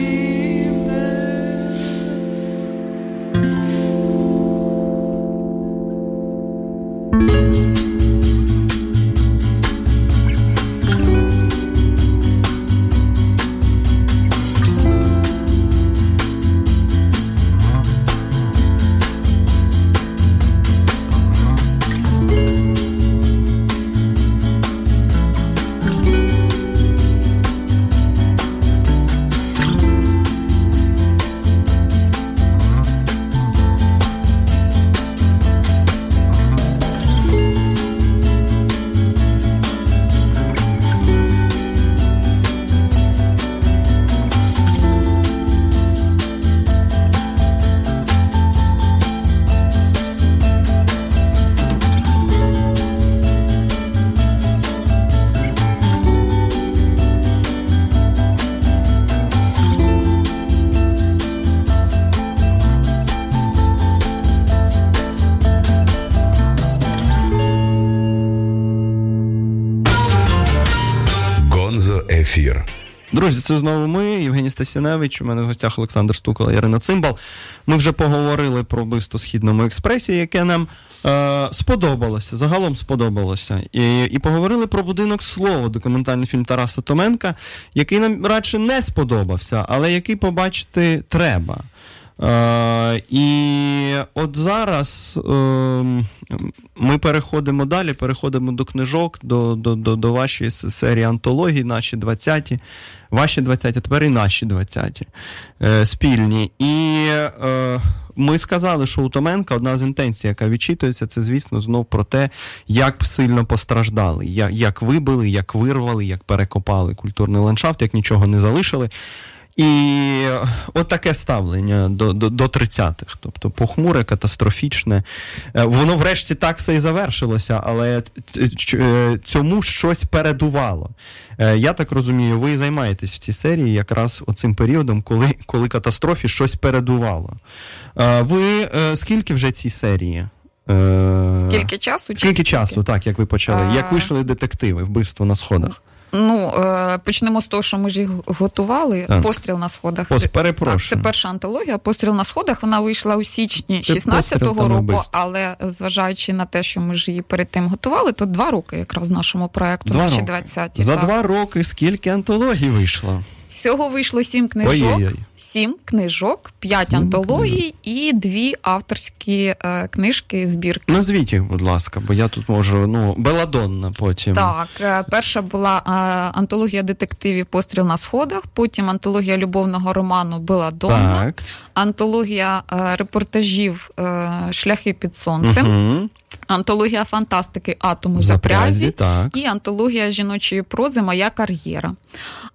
Друзі, це знову ми, Євгеній Стасіневич, у мене в гостях Олександр Стукал, Ярина Цимбал. Ми вже поговорили про вбивство у Східному експресі, яке нам сподобалося, загалом сподобалося. І поговорили про «Будинок слова», документальний фільм Тараса Томенка, який нам радше не сподобався, але який побачити треба. І от зараз ми переходимо далі, переходимо до книжок, до вашої серії антології «Наші двадцяті», «Ваші двадцяті», тепер і «Наші двадцяті» спільні. І ми сказали, що у Томенка одна з інтенцій, яка відчитується, це, звісно, знов про те, як сильно постраждали, як вибили, як вирвали, як перекопали культурний ландшафт, як нічого не залишили. І от таке ставлення до 30-х, тобто похмуре, катастрофічне. Воно врешті так все і завершилося, але цьому щось передувало. Я так розумію, ви займаєтесь в цій серії якраз оцим періодом, коли катастрофі щось передувало. Ви скільки вже цій серії? Скільки часу? Так, як ви почали. Як вийшли детективи «Вбивство на сходах»? Ну, почнемо з того, що ми ж їх готували. Так. «Постріл на сходах». Це перша антологія. «Постріл на сходах», вона вийшла у січні 16-го року, але зважаючи на те, що ми ж її перед тим готували, то 2 роки якраз нашому проєкту «Наші двадцяті». За 2 роки скільки антологій вийшло? Всього вийшло 7 книжок, 7 книжок, 5 антологій і 2 авторські книжки, збірки. Назвіть їх, будь ласка, бо я тут можу, Беладонна потім. Так, перша була антологія детективів «Постріл на сходах», потім антологія любовного роману «Беладонна», так. Антологія репортажів «Шляхи під сонцем», угу. Антологія фантастики «Атому запрязі» і антологія жіночої прози «Моя кар'єра».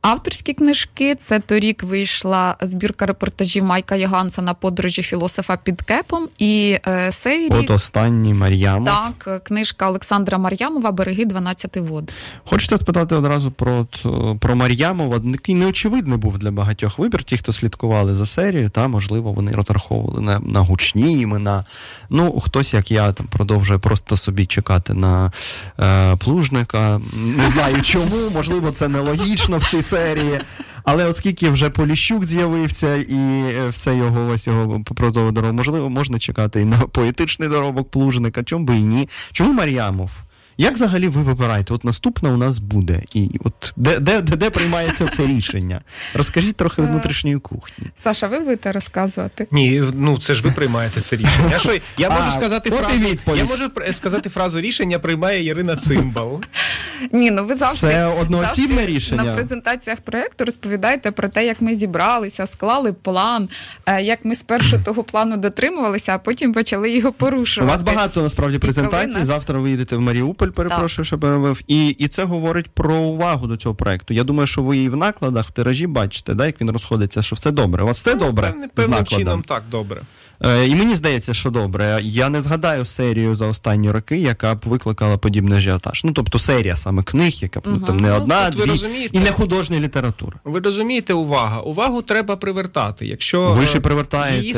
Авторські книжки – це торік вийшла збірка репортажів Майка Ягансена «Подорожі філософа під кепом» і цей рік... От останній Мар'ямов. Так, книжка Олександра Мар'ямова «Береги 12 вод». Хочете спитати одразу про Мар'ямова? Який неочевидний був для багатьох вибір. Ті, хто слідкували за серією, та, можливо, вони розраховували на гучні імена. Ну, хтось, як я, там, продовжує просто собі чекати на Плужника. Не знаю чому, можливо, це нелогічно в цій серії. Але оскільки вже Поліщук з'явився і все його прозову дорогу, можливо, можна чекати і на поетичний доробок Плужника, чому би і ні. Чому Мар'ямов? Як взагалі ви вибираєте? От наступна у нас буде. І от де приймається це рішення? Розкажіть трохи внутрішньої кухні. Саша, ви будете розказувати? Ні, це ж ви приймаєте це рішення. Що, я можу сказати фразу. Я можу сказати фразу «рішення приймає Ярина Цимбал». Ні, ви завжди, це одноосібне рішення. На презентаціях проєкту розповідаєте про те, як ми зібралися, склали план, як ми спершу того плану дотримувалися, а потім почали його порушувати. У вас багато насправді презентацій. Завтра ви їдете в Маріуполь. Перепрошую, що перебив. І це говорить про увагу до цього проєкту. Я думаю, що ви і в накладах, в тиражі бачите, як він розходиться, що все добре. У вас все добре з накладом? Певним чином так, добре. І мені здається, що добре. Я не згадаю серію за останні роки, яка б викликала подібний ажіотаж. Ну, тобто серія саме книг, яка б там не одна, дві, і не художня література. Ви розумієте, увагу треба привертати. Якщо ви ж привертаєте. Її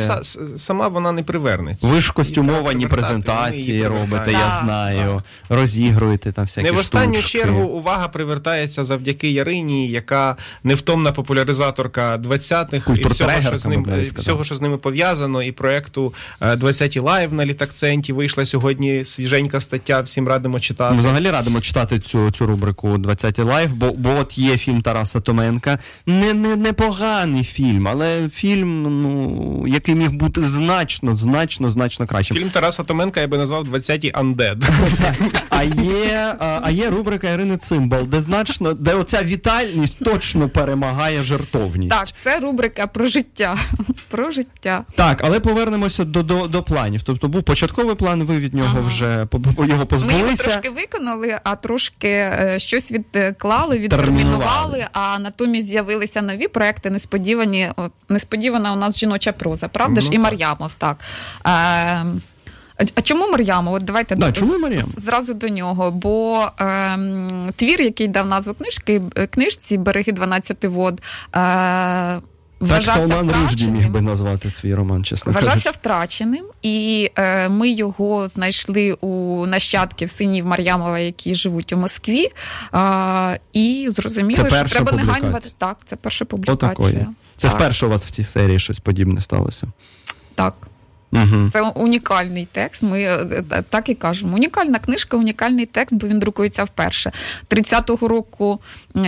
сама вона не привернеться. Ви ж костюмовані презентації робите, я знаю. Розігруєте там всякі штучки. Не в останню чергу увага привертається завдяки Ярині, яка невтомна популяризаторка 20-х і всього, що з ними пов'язано, і проєкту «20-ті лайв» на Літакценті. Вийшла сьогодні свіженька стаття, всім радимо читати. Ми взагалі радимо читати цю рубрику «20-ті лайв», бо от є фільм Тараса Томенка. Непоганий фільм, але фільм, ну, який міг бути значно кращим. Фільм Тараса Томенка я би назвав «20-ті андед». А є рубрика Ярини Цимбал, де оця вітальність точно перемагає жартовність. Так, це рубрика про життя. Про життя. Так, але повернемося до планів. Тобто був початковий план, ви від нього вже його позбулися. Ми його трошки виконали, а трошки щось відтермінували, а натомість з'явилися нові проекти несподівані. Несподівана у нас жіноча проза, правда ж? І Мар'ямов, так. А чому Мар'ямов? От давайте зразу до нього. Бо твір, який дав назву книжці «Береги 12 вод», Салман Ружді міг би назвати свій роман, чесно кажучи. Вважався втраченим, і ми його знайшли у нащадків синів Мар'ямова, які живуть у Москві, і зрозуміли, що треба не ганьбати. Так, це перша публікація. Це вперше у вас в цій серії щось подібне сталося? Так. Угу. Це унікальний текст, ми так і кажемо. Унікальна книжка, унікальний текст, бо він друкується вперше. 30-го року,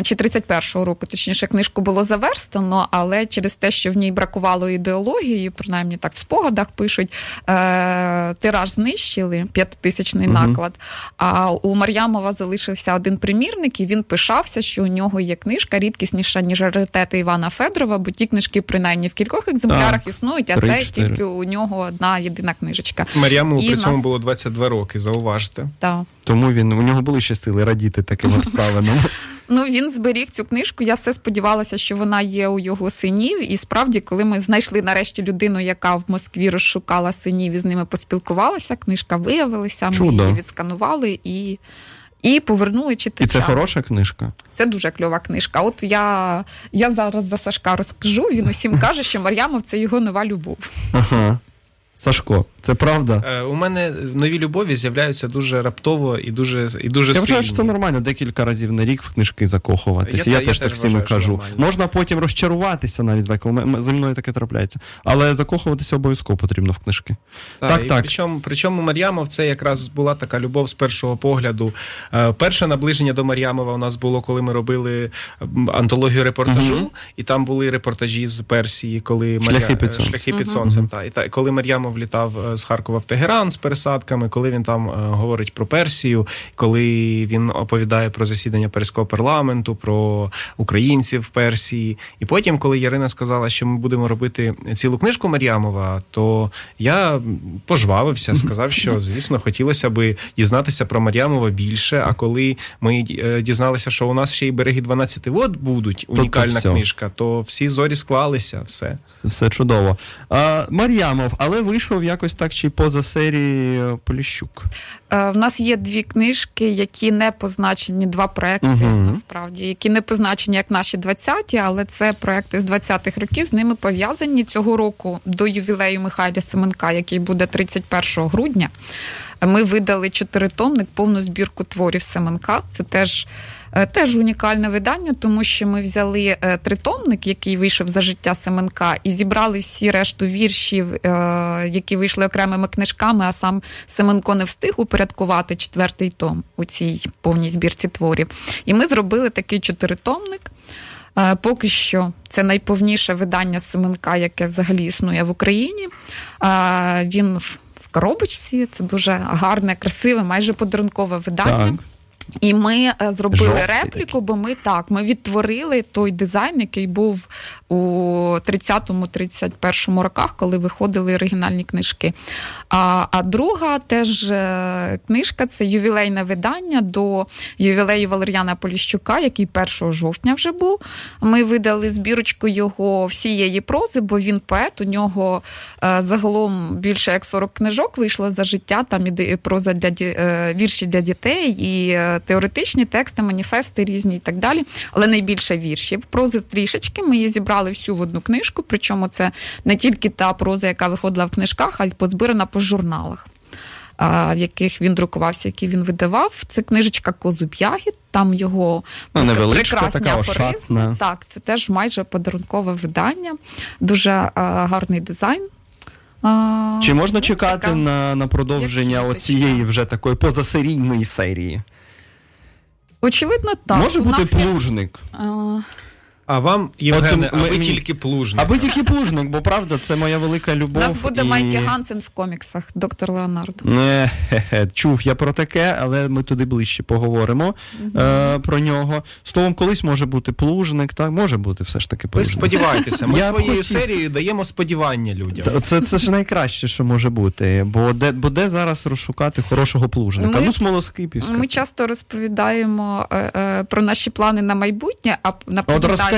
чи 31-го року, точніше, книжку було заверстано, але через те, що в ній бракувало ідеології, принаймні так в спогадах пишуть, тираж знищили, 5-тисячний наклад, а у Мар'ямова залишився один примірник, і він пишався, що у нього є книжка рідкісніша, ніж раритети Івана Федорова, бо ті книжки, принаймні, в кількох екземплярах існують, а це тільки у нього одна єдина книжечка. Мар'ямову при цьому було 22 роки, зауважте. Да. Тому у нього були ще сили радіти таким обставинам. Ну, він зберіг цю книжку. Я все сподівалася, що вона є у його синів. І справді, коли ми знайшли нарешті людину, яка в Москві розшукала синів і з ними поспілкувалася, книжка виявилася, ми її відсканували і повернули читача. І це хороша книжка? Це дуже кльова книжка. От я зараз за Сашка розкажу. Він усім каже, що Мар'ямов – це його нова любов. Ага. Сашко, це правда? У мене нові любові з'являються дуже раптово і дуже сильно. Я вважаю, що це нормально декілька разів на рік в книжки закохуватися. Я теж так всім кажу. Нормально. Можна потім розчаруватися навіть, зі мною таке трапляється. Але закохуватися обов'язково потрібно в книжки. Так. Причому Мар'ямов, це якраз була така любов з першого погляду. Перше наближення до Мар'ямова у нас було, коли ми робили антологію репортажу, і там були репортажі з Персії, коли «Шляхи під сонцем». І коли Мар'ямов влітав з Харкова в Тегеран з пересадками, коли він там говорить про Персію, коли він оповідає про засідання перського парламенту, про українців в Персії. І потім, коли Ярина сказала, що ми будемо робити цілу книжку Мар'ямова, то я пожвавився, сказав, що, звісно, хотілося би дізнатися про Мар'ямова більше, а коли ми дізналися, що у нас ще й «Береги 12 вод» будуть, унікальна книжка, то всі зорі склалися, все. Все чудово. Мар'ямов, але вийшов якось так чи поза серії Поліщук. В нас є дві книжки, які не позначені, два проекти, насправді, які не позначені як «Наші двадцяті», але це проекти з 20-х років, з ними пов'язані. Цього року до ювілею Михайля Семенка, який буде 31 грудня, ми видали 4-томник, повну збірку творів Семенка. Це теж унікальне видання, тому що ми взяли 3-томник, який вийшов за життя Семенка, і зібрали всі решту віршів, які вийшли окремими книжками, а сам Семенко не встиг упорядкувати 4-й том у цій повній збірці творів. І ми зробили такий 4-томник. Поки що це найповніше видання Семенка, яке взагалі існує в Україні. Він в коробочці, це дуже гарне, красиве, майже подарункове видання. Так. І ми зробили репліку, бо ми відтворили той дизайн, який був у 30-31 роках, коли виходили оригінальні книжки. А друга теж книжка – це ювілейне видання до ювілею Валер'яна Поліщука, який 1 жовтня вже був. Ми видали збірочку його всієї прози, бо він поет, у нього загалом більше як 40 книжок вийшло за життя, там і проза для вірші для дітей, і теоретичні тексти, маніфести різні і так далі, але найбільше віршів. Прози трішечки, ми її зібрали всю в одну книжку, причому це не тільки та проза, яка виходила в книжках, а й позбирана по журналах, в яких він друкувався, які він видавав. Це книжечка «Козуб'ягід», там його прекрасні афоризми. Так, це теж майже подарункове видання, дуже гарний дизайн. Чи можна чекати на продовження оцієї вже такої позасерійної серії? Очевидно, так. Може бути Плужник. А вам, Євгене, аби тільки Плужник. Аби тільки Плужник, бо правда, це моя велика любов. У нас буде Майкі Гансен в коміксах, доктор Леонардо. Чув я про таке, але ми туди ближче поговоримо про нього. Словом, колись може бути Плужник, так? Може бути все ж таки Плужник. Ви сподівайтеся, ми своєю серією даємо сподівання людям. Це ж найкраще, що може бути, бо де зараз розшукати хорошого Плужника? Ну, Смолоскипівська. Ми часто розповідаємо про наші плани на майбутнє, а на презентацію.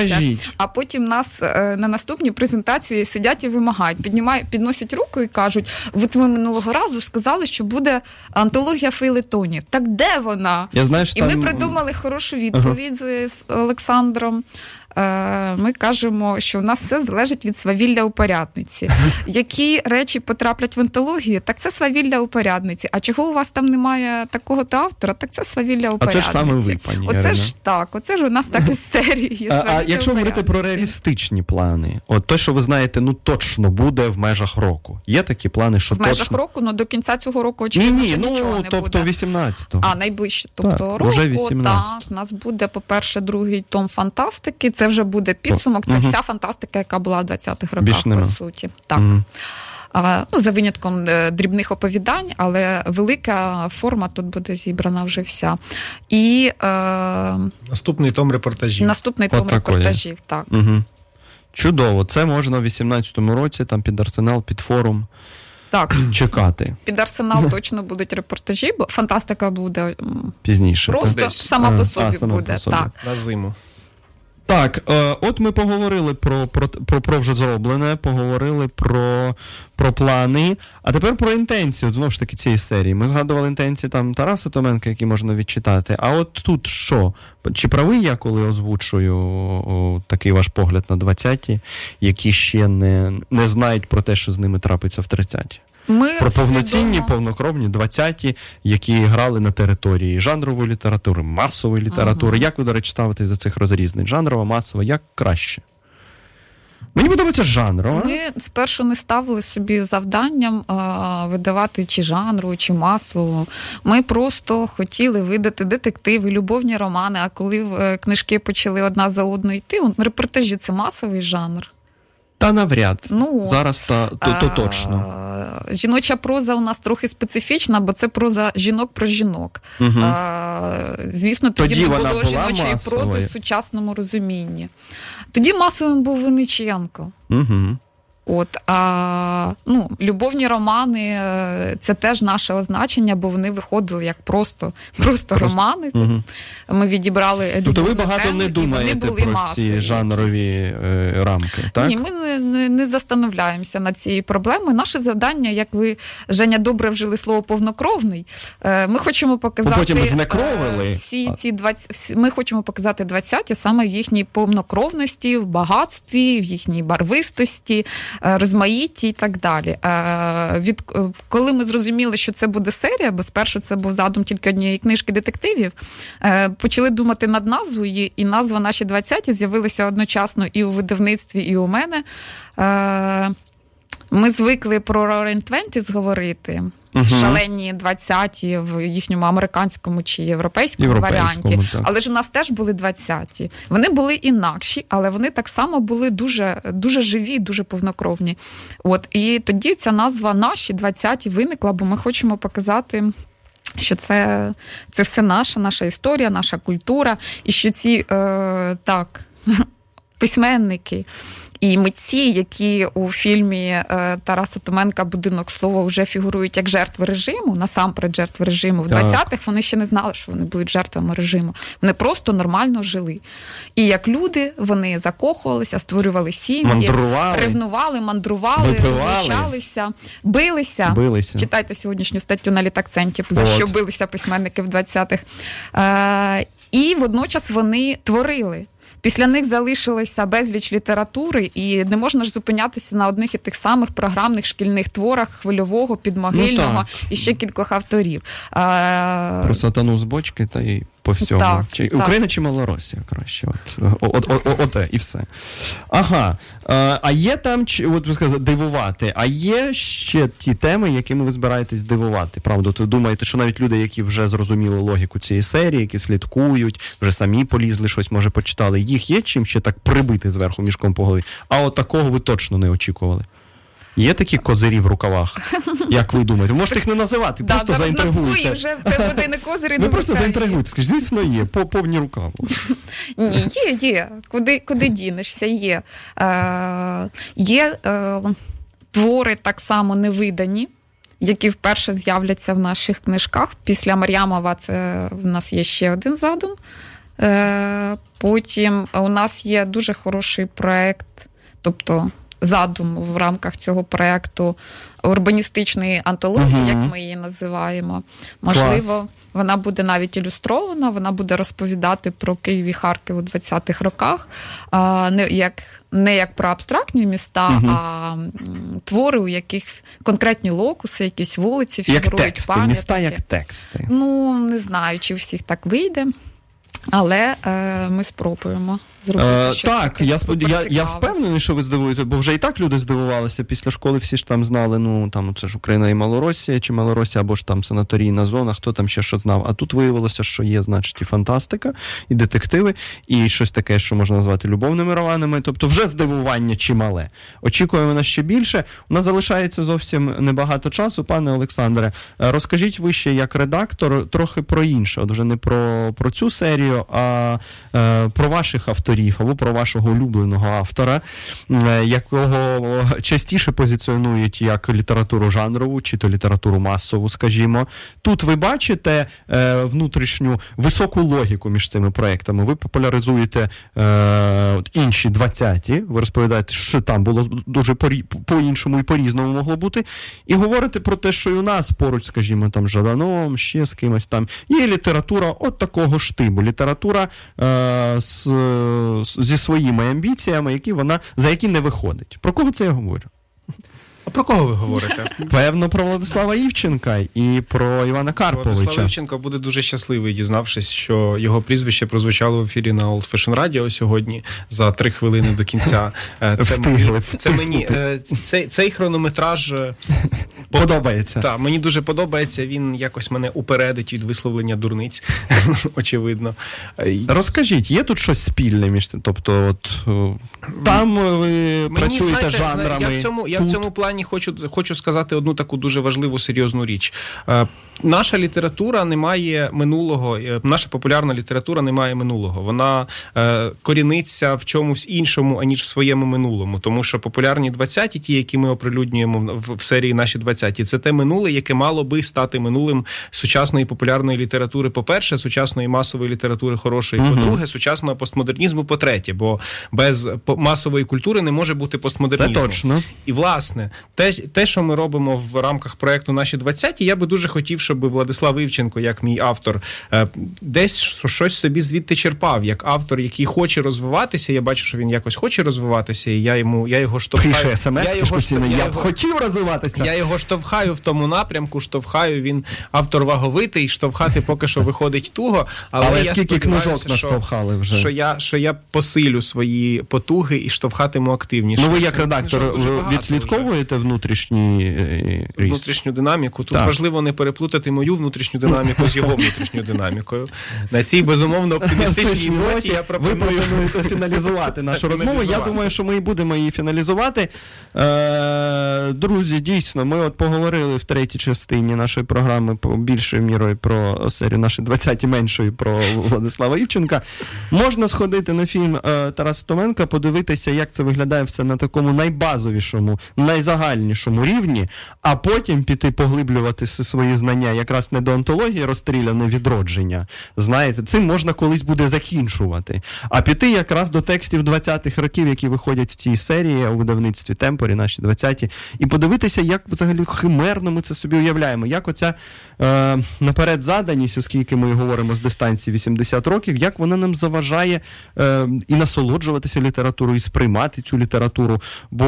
А потім нас на наступній презентації сидять і вимагають, підносять руку і кажуть: от ви минулого разу сказали, що буде антологія фейлетонів. Так де вона? І ми придумали хорошу відповідь з Олександром. Ми кажемо, що у нас все залежить від свавілля упорядниці. Які речі потраплять в антологію? Так це свавілля упорядниці. А чого у вас там немає такого-то автора? Так це свавілля упорядниці. А це ж саме ви, пані Ярина. Оце ж у нас так із серії. А якщо говорити про реалістичні плани, от те, що ви знаєте, ну точно буде в межах року. Є такі плани, що точно... В межах року, до кінця цього року очевидно, що нічого не буде. 18-го. А, найближче, року. Вже 18-го. У нас буде, по-перше, другий том фантастики. Це вже буде підсумок, це вся фантастика, яка була в 20-х роках, по суті. Так. За винятком дрібних оповідань, але велика форма тут буде зібрана вже вся. І, наступний том репортажів. Так. Угу. Чудово, це можна в 18-му році, там під Арсенал, під форум. Так, чекати. Під Арсенал точно будуть репортажі, бо фантастика буде пізніше. Просто сама по собі буде. Так. На зиму. Так, от ми поговорили про вже зроблене, поговорили про плани, а тепер про інтенцію, знову ж таки, цієї серії. Ми згадували інтенції там Тараса Томенка, які можна відчитати, а от тут що? Чи правий я, коли озвучую такий ваш погляд на 20-ті, які ще не знають про те, що з ними трапиться в 30-ті? Про повноцінні, повнокровні 20-ті, які грали на території жанрової літератури, масової літератури. Як ви, до речі, ставитесь до цих розрізнень? Жанрова, масова, як краще? Мені подобається жанрова. Ми спершу не ставили собі завданням видавати чи жанру, чи масову. Ми просто хотіли видати детективи, любовні романи, а коли книжки почали одна за одну йти, репортажі – це масовий жанр. Та навряд. Зараз то точно. Жіноча проза у нас трохи специфічна, бо це проза жінок про жінок. Звісно, тоді не було жіночої прози в сучасному розумінні. Тоді масовим був Винниченко. Любовні романи – це теж наше означення, бо вони виходили як просто романи. Ми відібрали любовні теми, ви багато не думаєте про ці жанрові рамки, так? Ні, ми не застановляємося над цією проблемою. Наше завдання, як ви, Женя, добре вжили слово «повнокровний», ми хочемо показати ми хочемо показати 20-ті саме в їхній повнокровності, в багатстві, в їхній барвистості, розмаїті і так далі. Коли ми зрозуміли, що це буде серія, бо спершу це був задум тільки однієї книжки детективів, почали думати над назвою, і назва «Наші двадцяті» з'явилася одночасно і у видавництві, і у мене. Ми звикли про Roaring Twenties говорити, шалені 20-ті в їхньому американському чи європейському варіанті. Так. Але ж у нас теж були 20-ті. Вони були інакші, але вони так само були дуже, дуже живі, дуже повнокровні. І тоді ця назва «Наші 20-ті» виникла, бо ми хочемо показати що це все наша історія, наша культура, і що ці письменники і митці, які у фільмі Тараса Томенка «Будинок слова» вже фігурують як жертви режиму, насамперед жертви режиму. В 20-х вони ще не знали, що вони будуть жертвами режиму. Вони просто нормально жили. І як люди, вони закохувалися, створювали сім'ї, ревнували, мандрували, розвичалися, билися. Читайте сьогоднішню статтю на «Літакценті», за що билися письменники в 20-х. І водночас вони творили. Після них залишилося безліч літератури, і не можна ж зупинятися на одних і тих самих програмних шкільних творах Хвильового, Підмогильного і ще кількох авторів. Про сатану з бочки та й по всьому. Україна чи Малоросія, краще. Оте, і все. Ага. А є там, ви сказали, дивувати, а є ще ті теми, якими ви збираєтесь дивувати? Правда, ти думаєте, що навіть люди, які вже зрозуміли логіку цієї серії, які слідкують, вже самі полізли, щось, може, почитали, їх є чим ще так прибити зверху мішком по голові? А от такого ви точно не очікували? Є такі козирі в рукавах? Як ви думаєте? Ви можете їх не називати, просто заінтригуйте. Вже це буде не козирі. Ви просто заінтригуйте, скажіть, звісно, є, повні рукави. Ні, є. Куди дінешся, є. Є твори так само невидані, які вперше з'являться в наших книжках. Після Мар'ямова це в нас є ще один задум. Потім у нас є дуже хороший проєкт, тобто задум в рамках цього проєкту урбаністичної антології, як ми її називаємо. Можливо, вона буде навіть ілюстрована, вона буде розповідати про Київ і Харків у 20-х роках, не як про абстрактні міста, а твори, у яких конкретні локуси, якісь вулиці фігурують, як тексти, пам'ятки. Міста як тексти. Ну, не знаю, чи у всіх так вийде. Але ми спробуємо зробити щось. Так, я впевнений, що ви здивуєте, бо вже і так люди здивувалися. Після школи всі ж там знали, ну, там, це ж Україна і Малоросія, чи Малоросія, або ж там санаторійна зона, хто там ще що знав. А тут виявилося, що є, значить, і фантастика, і детективи, і щось таке, що можна назвати любовними романами. Тобто вже здивування чимале. Очікуємо на ще більше. У нас залишається зовсім небагато часу. Пане Олександре, розкажіть ви ще, як редактор, трохи про інше. От вже не про цю серію, а про ваших авторів або про вашого улюбленого автора, якого частіше позиціонують як літературу жанрову, чи то літературу масову, скажімо. Тут ви бачите внутрішню високу логіку між цими проектами. Ви популяризуєте інші 20-ті, ви розповідаєте, що там було дуже по-іншому і по-різному могло бути, і говорите про те, що і у нас поруч, скажімо, там, з Жаданом, ще з кимось там, є література от такого штибу, література зі своїми амбіціями, за які не виходить. Про кого це я говорю? А про кого ви говорите? Певно, про Владислава Івченка і про Івана Карповича. Владислав Івченко буде дуже щасливий, дізнавшись, що його прізвище прозвучало в ефірі на Old Fashion Radio сьогодні за 3 хвилини до кінця. Цей хронометраж подобається. Так, мені дуже подобається. Він якось мене упередить від висловлення дурниць, очевидно. Розкажіть, є тут щось спільне між цим? Тобто, там ви працюєте жанрами. Я в цьому плані хочу сказати одну таку дуже важливу, серйозну річ. Наша література не має минулого, наша популярна література не має минулого. Вона коріниться в чомусь іншому, аніж в своєму минулому. Тому що популярні 20-ті, ті, які ми оприлюднюємо в серії «Наші 20-ті», це те минуле, яке мало би стати минулим сучасної популярної літератури, по-перше, сучасної масової літератури хорошої, по-друге, сучасного постмодернізму, по-третє. Бо без масової культури не може бути постмодернізму. Це точно. І, власне, те, що ми робимо в рамках проєкту «Наші 20-ті», я би дуже хотів, щоб Владислав Івченко, як мій автор, десь щось собі звідти черпав, як автор, який хоче розвиватися. Я бачу, що він якось хоче розвиватися, і я його штовхаю. Пише смс, я б хотів розвиватися. Я його штовхаю в тому напрямку, він автор ваговитий, штовхати поки що виходить туго, але я скільки книжок наштовхали вже. Що я посилю свої потуги і штовхатиму активніше. Ну ви як редактор відслідковуєте внутрішню динаміку? Тут важливо не переплутати мою внутрішню динаміку з його внутрішньою динамікою. На цій, безумовно, оптимістичній ноті я пропоную фіналізувати нашу розмову. Я думаю, що ми і будемо її фіналізувати. Друзі, дійсно, ми от поговорили в третій частині нашої програми по більшою мірою про серію «Наші двадцяті», меншою про Владислава Івченка. Можна сходити на фільм Тараса Томенка, подивитися, як це виглядає все на такому найбазовішому, найзагальнішому рівні, а потім піти поглиблювати свої знання якраз не до онтології розстріляне відродження. Знаєте, цим можна колись буде закінчувати. А піти якраз до текстів 20-х років, які виходять в цій серії у видавництві «Темпорі», «Наші двадцяті», і подивитися, як взагалі химерно ми це собі уявляємо. Як оця наперед заданість, оскільки ми говоримо з дистанції 80 років, як вона нам заважає і насолоджуватися літературою, і сприймати цю літературу. Бо,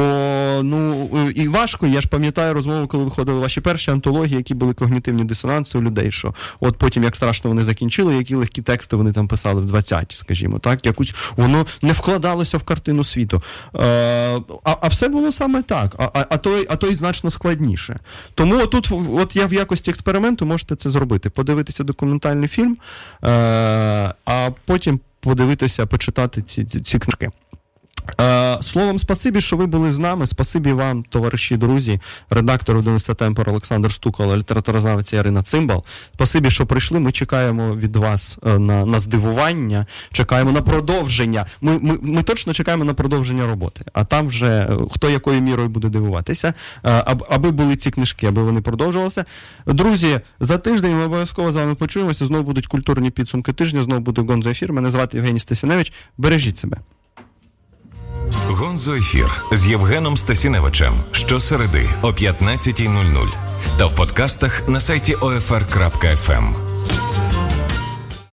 ну, і важко, я ж пам'ятаю розмову, коли виходили ваші перші антології, які були когнітивні дисонанси у людей, що от потім, як страшно вони закінчили, які легкі тексти вони там писали в 20-ті, скажімо, так, якусь воно не вкладалося в картину світу. А все було саме так, а то й значно складніше. Тому отут, от я в якості експерименту можете це зробити. Подивитися документальний фільм, а потім подивитися, почитати ці книжки. Словом, спасибі, що ви були з нами. Спасибі вам, товариші, друзі, редактор видавництва «Темпор» Олександр Стукал, літературознавець Ярина Цимбал. Спасибі, що прийшли. Ми чекаємо від вас на здивування, чекаємо на продовження. Ми точно чекаємо на продовження роботи. А там вже хто якою мірою буде дивуватися, аби були ці книжки, аби вони продовжувалися. Друзі, за тиждень ми обов'язково з вами почуємося. Знову будуть культурні підсумки тижня, знову буде Гонзо ефір. Мене звати Євгеній Стасіневич. Бережіть себе. Гонзо ефір з Євгеном Стасіневичем щосереди о 15:00 та в подкастах на сайті OFR.FM.